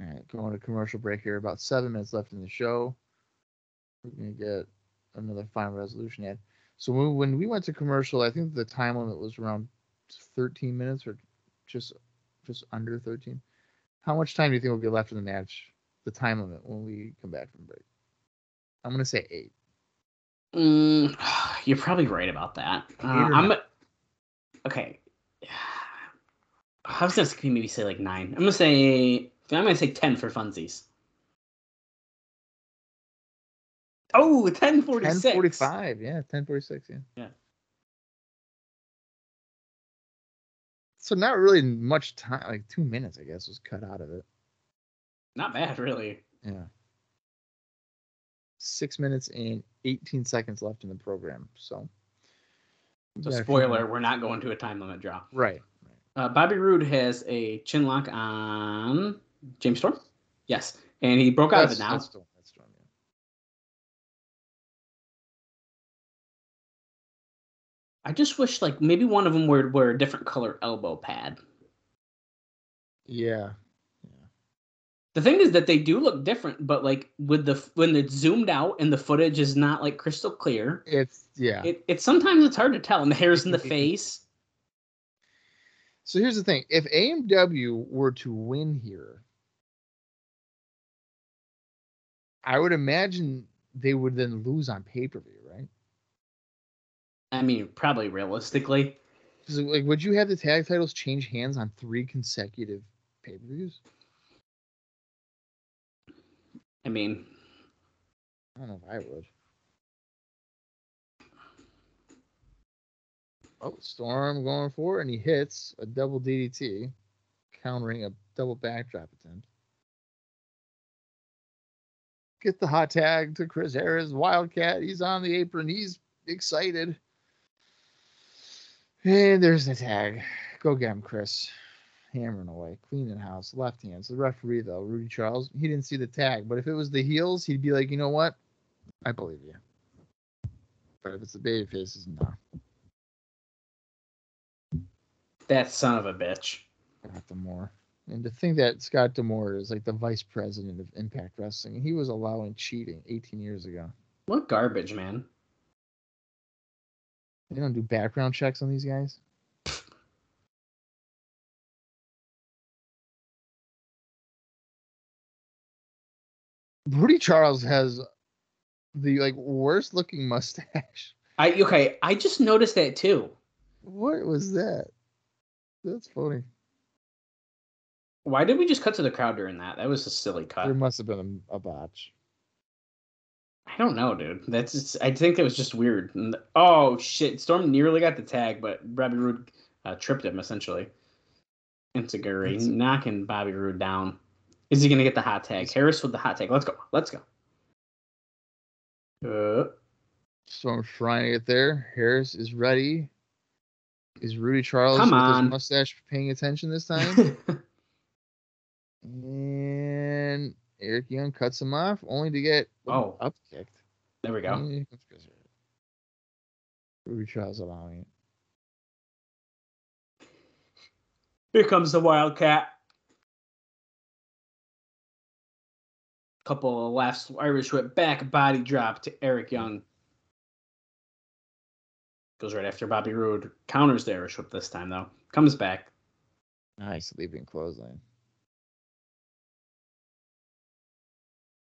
All right, going to commercial break here. About seven minutes left in the show. We're going to get another Final Resolution ad. So when, when we went to commercial, I think the time limit was around thirteen minutes or just just under thirteen. How much time do you think will be left in the match, the time limit, when we come back from break? I'm going to say eight. Mm, you're probably right about that. Uh, I'm a, Okay. I was going to maybe say like nine. I'm going to say... I'm going to say ten for funsies. Oh, ten forty-six. ten forty-five, yeah. ten forty-six, yeah. Yeah. So not really much time, like two minutes, I guess, was cut out of it. Not bad, really. Yeah. Six minutes and eighteen seconds left in the program. So, so spoiler, we're not going to a time limit draw. Right. right. Uh, Bobby Roode has a chin lock on James Storm. Yes. And he broke that's, out of it now. That's Storm. That's Storm, yeah. I just wish, like, maybe one of them would wear a different color elbow pad. Yeah. The thing is that they do look different, but like with the when it's zoomed out and the footage is not like crystal clear. It's yeah. It, it's sometimes it's hard to tell, and the hair's in the face. So here's the thing: if A M W were to win here, I would imagine they would then lose on pay-per-view, right? I mean, probably realistically. So, like, would you have the tag titles change hands on three consecutive pay-per-views? I mean, I don't know if I would. Oh, Storm going for it, and he hits a double D D T, countering a double backdrop attempt. Get the hot tag to Chris Harris, Wildcat. He's on the apron. He's excited. And there's the tag. Go get him, Chris. Hammering away, cleaning house, left hands. The referee, though, Rudy Charles, he didn't see the tag. But if it was the heels, he'd be like, you know what? I believe you. But if it's the baby faces, no. That son of a bitch. Scott D'Amore. And to think that Scott D'Amore is like the vice president of Impact Wrestling, and he was allowing cheating eighteen years ago. What garbage, man. They don't do background checks on these guys? Rudy Charles has the like worst looking mustache. I okay, I just noticed that too. What was that? That's funny. Why did we just cut to the crowd during that? That was a silly cut. There must have been a, a botch. I don't know, dude. That's just, I think that was just weird. And, oh shit! Storm nearly got the tag, but Bobby Roode uh, tripped him essentially. Insiguri knocking Bobby Roode down. Is he going to get the hot tag? Harris with the hot tag. Let's go. Let's go. Uh, so I'm trying to get there. Harris is ready. Is Rudy Charles with his mustache paying attention this time? And Eric Young cuts him off only to get oh. up kicked. There we go. Rudy Charles allowing it. Here comes the Wildcat. Couple of last Irish whip back body drop to Eric Young. Goes right after Bobby Roode. Counters the Irish whip this time, though. Comes back. Nice leaping clothesline.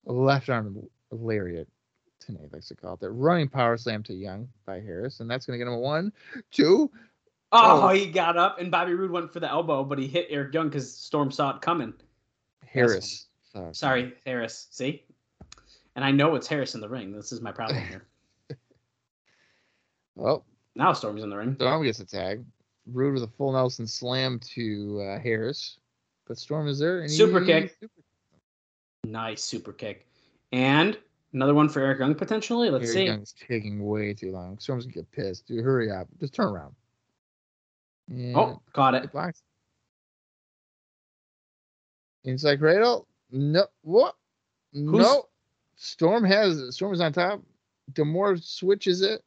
Left arm lariat. Tenay likes to call it that. Running power slam to Young by Harris. And that's going to get him a one, two. Oh, oh, he got up. And Bobby Roode went for the elbow, but he hit Eric Young because Storm saw it coming. Harris. Sorry. Sorry, Harris. See? And I know it's Harris in the ring. This is my problem here. Well. Now Storm's in the ring. Storm gets a tag. Roode with a full Nelson slam to uh, Harris. But Storm is there. And super he, kick. Super... Nice super kick. And another one for Eric Young potentially. Let's Eric see. Eric Young's taking way too long. Storm's going to get pissed. Dude, hurry up. Just turn around. And oh, caught it. Blocks. Inside cradle. No, what? Who's... No, Storm has Storm is on top. D'Amore switches it.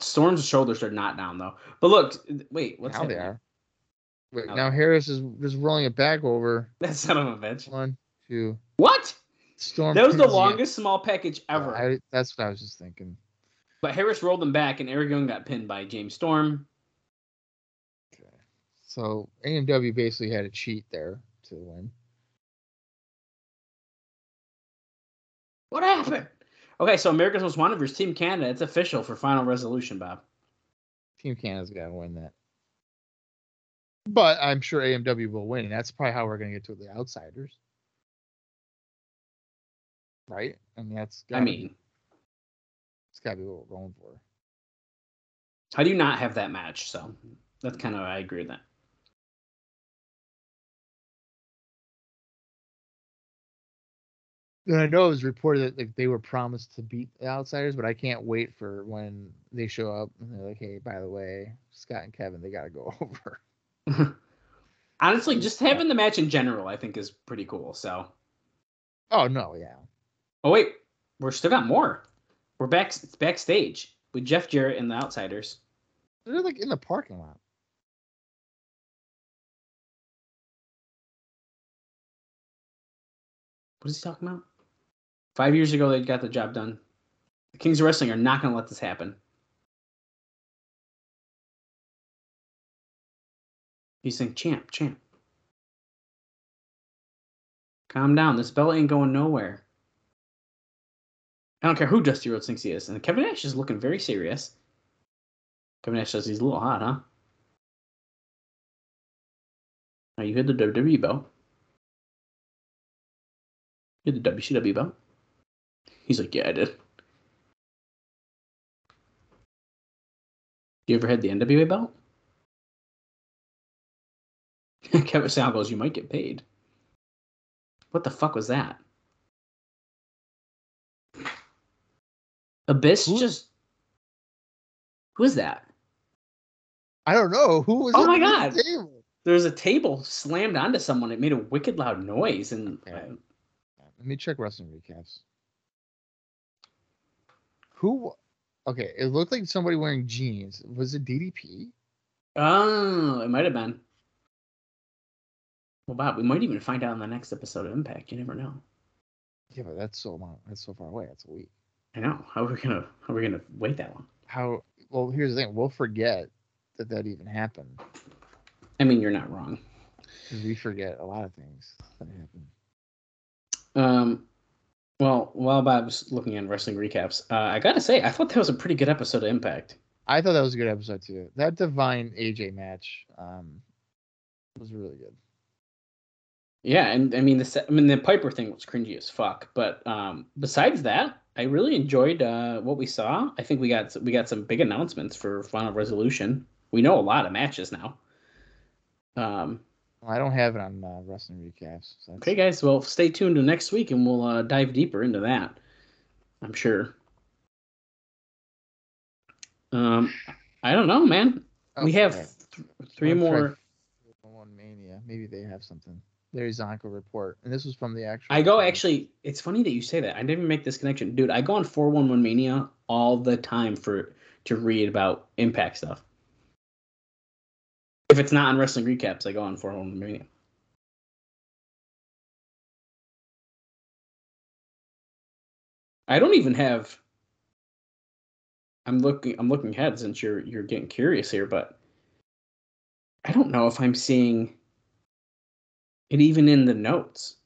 Storm's shoulders are not down though. But look, wait, what's now happening? They are. Wait, now, now Harris is just rolling it back over. That son of a bitch. One, two. What? Storm. That was the longest it. small package ever. Uh, I, that's what I was just thinking. But Harris rolled him back, and Eric Young got pinned by James Storm. Okay. So A M W basically had a cheat there to win. What happened? Okay, so America's Most Wanted versus Team Canada. It's official for Final Resolution, Bob. Team Canada's got to win that. But I'm sure A M W will win, and that's probably how we're going to get to the Outsiders. Right? I mean, that's gotta I mean, be, it's got to be what we're going for. How do you not have that match? So that's kind of, I agree with that. And I know it was reported that like they were promised to beat the Outsiders, but I can't wait for when they show up and they're like, "Hey, by the way, Scott and Kevin, they got to go over." Honestly, just having the match in general, I think, is pretty cool. So. Oh no! Yeah. Oh wait, we're still got more. We're back. It's backstage with Jeff Jarrett and the Outsiders. They're like in the parking lot. What is he talking about? Five years ago, they got the job done. The Kings of Wrestling are not going to let this happen. He's saying, champ, champ. Calm down. This belt ain't going nowhere. I don't care who Dusty Rhodes thinks he is. And Kevin Nash is looking very serious. Kevin Nash says he's a little hot, huh? Now you hear the W W E belt. You had the W C W belt? He's like, yeah, I did. You ever had the N W A belt? Kevin Sal goes, you might get paid. What the fuck was that? Abyss Who? just... Who is that? I don't know. Who was oh my God. The table? There was a table slammed onto someone. It made a wicked loud noise. And... Okay. Uh, Let me check wrestling recaps. Who? Okay, it looked like somebody wearing jeans. Was it D D P? Oh, it might have been. Well, Bob, we might even find out in the next episode of Impact. You never know. Yeah, but that's so long. That's so far away. That's a week. I know. How are we gonna? How are we gonna wait that long? How? Well, here's the thing. We'll forget that that even happened. I mean, you're not wrong. We forget a lot of things that happened. Um, well, while Bob's looking at wrestling recaps, uh, I gotta say, I thought that was a pretty good episode of Impact. I thought that was a good episode too. That Divine A J match, um, was really good. Yeah, and I mean the I mean the Piper thing was cringy as fuck, but um, besides that, I really enjoyed uh what we saw. I think we got we got some big announcements for Final Resolution. We know a lot of matches now. Um. I don't have it on uh, wrestling recaps. So okay, guys. Well, stay tuned to next week, and we'll uh, dive deeper into that. I'm sure. Um, I don't know, man. Okay. We have th- three more. One Mania. Maybe they have something. Larry Zonko report, and this was from the actual. I go time. Actually. It's funny that you say that. I didn't even make this connection, dude. I go on four one one Mania all the time for to read about Impact stuff. If it's not on wrestling recaps, I go on for one Mania. I don't even have. I'm looking. I'm looking ahead since you're you're getting curious here, but I don't know if I'm seeing it even in the notes.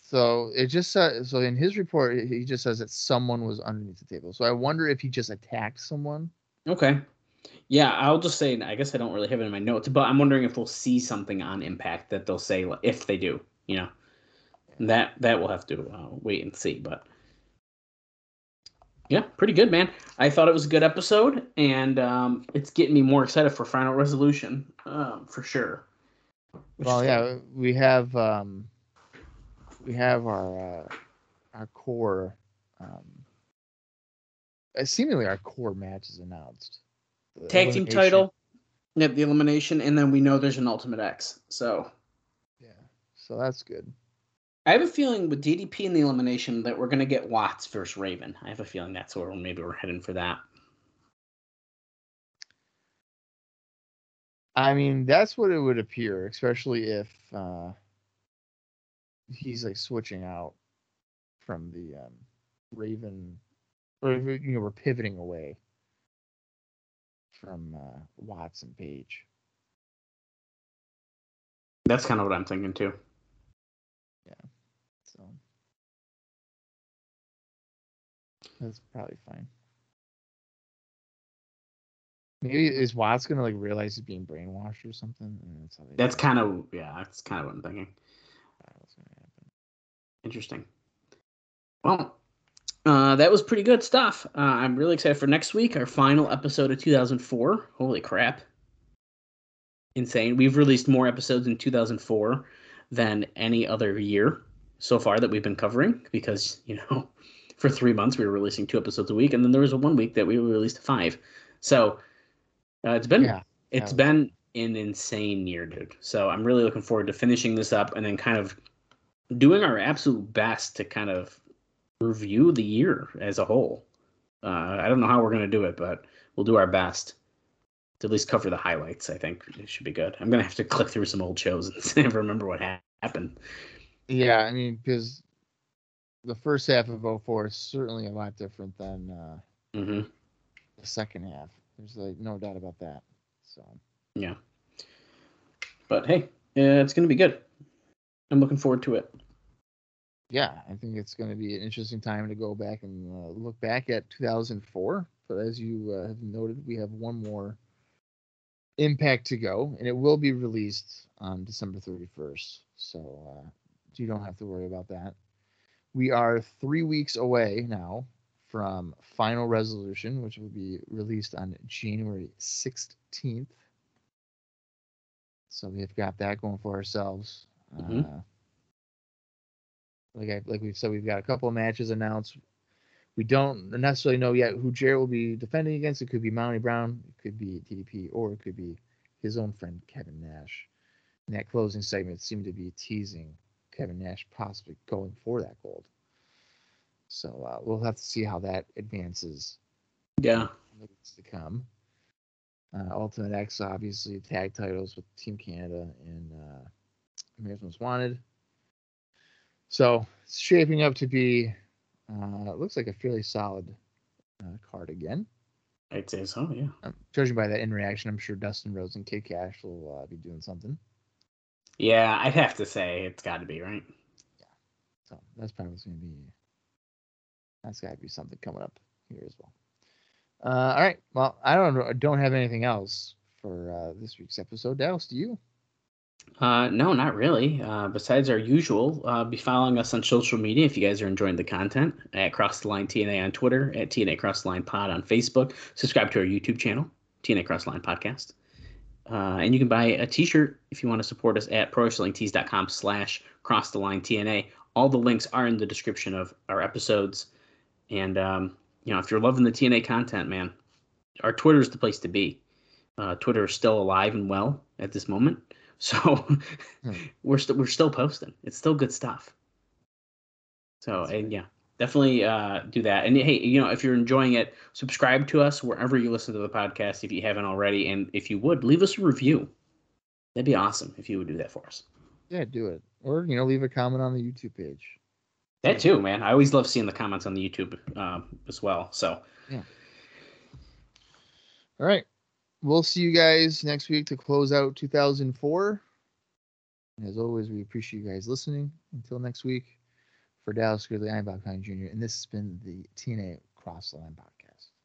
So it just says. So in his report, he just says that someone was underneath the table. So I wonder if he just attacked someone. Okay. Yeah, I'll just say, I guess I don't really have it in my notes, but I'm wondering if we'll see something on Impact that they'll say, if they do, you know. That that we'll have to uh, wait and see, but yeah, pretty good, man. I thought it was a good episode, and um, it's getting me more excited for Final Resolution, um, for sure. Which well, yeah, cool. we have um, we have our uh, our core, um, seemingly our core match is announced. Tag team title, yep, the elimination, and then we know there's an Ultimate X. So, yeah, so that's good. I have a feeling with D D P and the elimination that we're gonna get Watts versus Raven. I have a feeling that's where maybe we're heading for that. I mean, that's what it would appear, especially if uh, he's like switching out from the um, Raven, or you know, we're pivoting away from uh, Watts and Page. That's kind of what I'm thinking too. Yeah. So that's probably fine. Maybe is Watts gonna like realize he's being brainwashed or something? And that's how they that's kind of yeah. That's kind of what I'm thinking. That's gonna happen. Interesting. Well. Uh, that was pretty good stuff. Uh, I'm really excited for next week, our final episode of two thousand four. Holy crap. Insane. We've released more episodes in two thousand four than any other year. so far that we've been covering, because, you know, for three months we were releasing two episodes a week, and then there was a one week that we released five. So uh, it's been yeah, it's yeah. been an insane year, dude. So I'm really looking forward to finishing this up and then kind of doing our absolute best to kind of review the year as a whole. Uh, I don't know how we're going to do it, but we'll do our best to at least cover the highlights. I think it should be good. I'm going to have to click through some old shows and see if I remember what ha- happened. Yeah, I mean, because the first half of oh four is certainly a lot different than uh, mm-hmm. the second half. There's like no doubt about that. So yeah. But hey, uh, it's going to be good. I'm looking forward to it. Yeah, I think it's going to be an interesting time to go back and uh, look back at two thousand four. But as you uh, have noted, we have one more Impact to go, and it will be released on December thirty-first. So uh, you don't have to worry about that. We are three weeks away now from Final Resolution, which will be released on January sixteenth. So we've got that going for ourselves. Mm-hmm. Uh, like I, like we've said, we've got a couple of matches announced. We don't necessarily know yet who Jarrett will be defending against. It could be Monty Brown, it could be D D P, or it could be his own friend Kevin Nash. And that closing segment seemed to be teasing Kevin Nash possibly going for that gold. So uh, we'll have to see how that advances. Yeah. It's to come. Uh, Ultimate X, obviously, tag titles with Team Canada and uh, America's Most Wanted. So it's shaping up to be, uh, it looks like a fairly solid uh, card again. I'd say so, yeah. Um, judging by that in reaction, I'm sure Dustin Rhodes and Kid Cash will uh, be doing something. Yeah, I'd have to say it's got to be, right? Yeah. So that's probably what's going to be. That's got to be something coming up here as well. Uh, all right. Well, I don't I don't have anything else for uh, this week's episode. Dallas, do you? Uh, no, not really. Uh, besides our usual, uh, be following us on social media if you guys are enjoying the content at Cross the Line T N A on Twitter, at T N A Cross the Line Pod on Facebook. Subscribe to our YouTube channel, T N A Cross the Line Podcast. Uh, and you can buy a t-shirt if you want to support us at prowrestlingtees.com slash cross the line TNA. All the links are in the description of our episodes. And, um, you know, if you're loving the T N A content, man, our Twitter is the place to be. Uh, Twitter is still alive and well at this moment. So we're still we're still posting. It's still good stuff. So and yeah, definitely uh, do that. And hey, you know, if you're enjoying it, subscribe to us wherever you listen to the podcast if you haven't already. And if you would, leave us a review. That'd be awesome if you would do that for us. Yeah, do it. Or, you know, leave a comment on the YouTube page. That too, man. I always love seeing the comments on the YouTube uh, as well. So yeah. All right. We'll see you guys next week to close out two thousand four. And as always, we appreciate you guys listening. Until next week, for Dallas Gridley, I'm Bob Colling Junior, and this has been the T N A Cross the Line Podcast.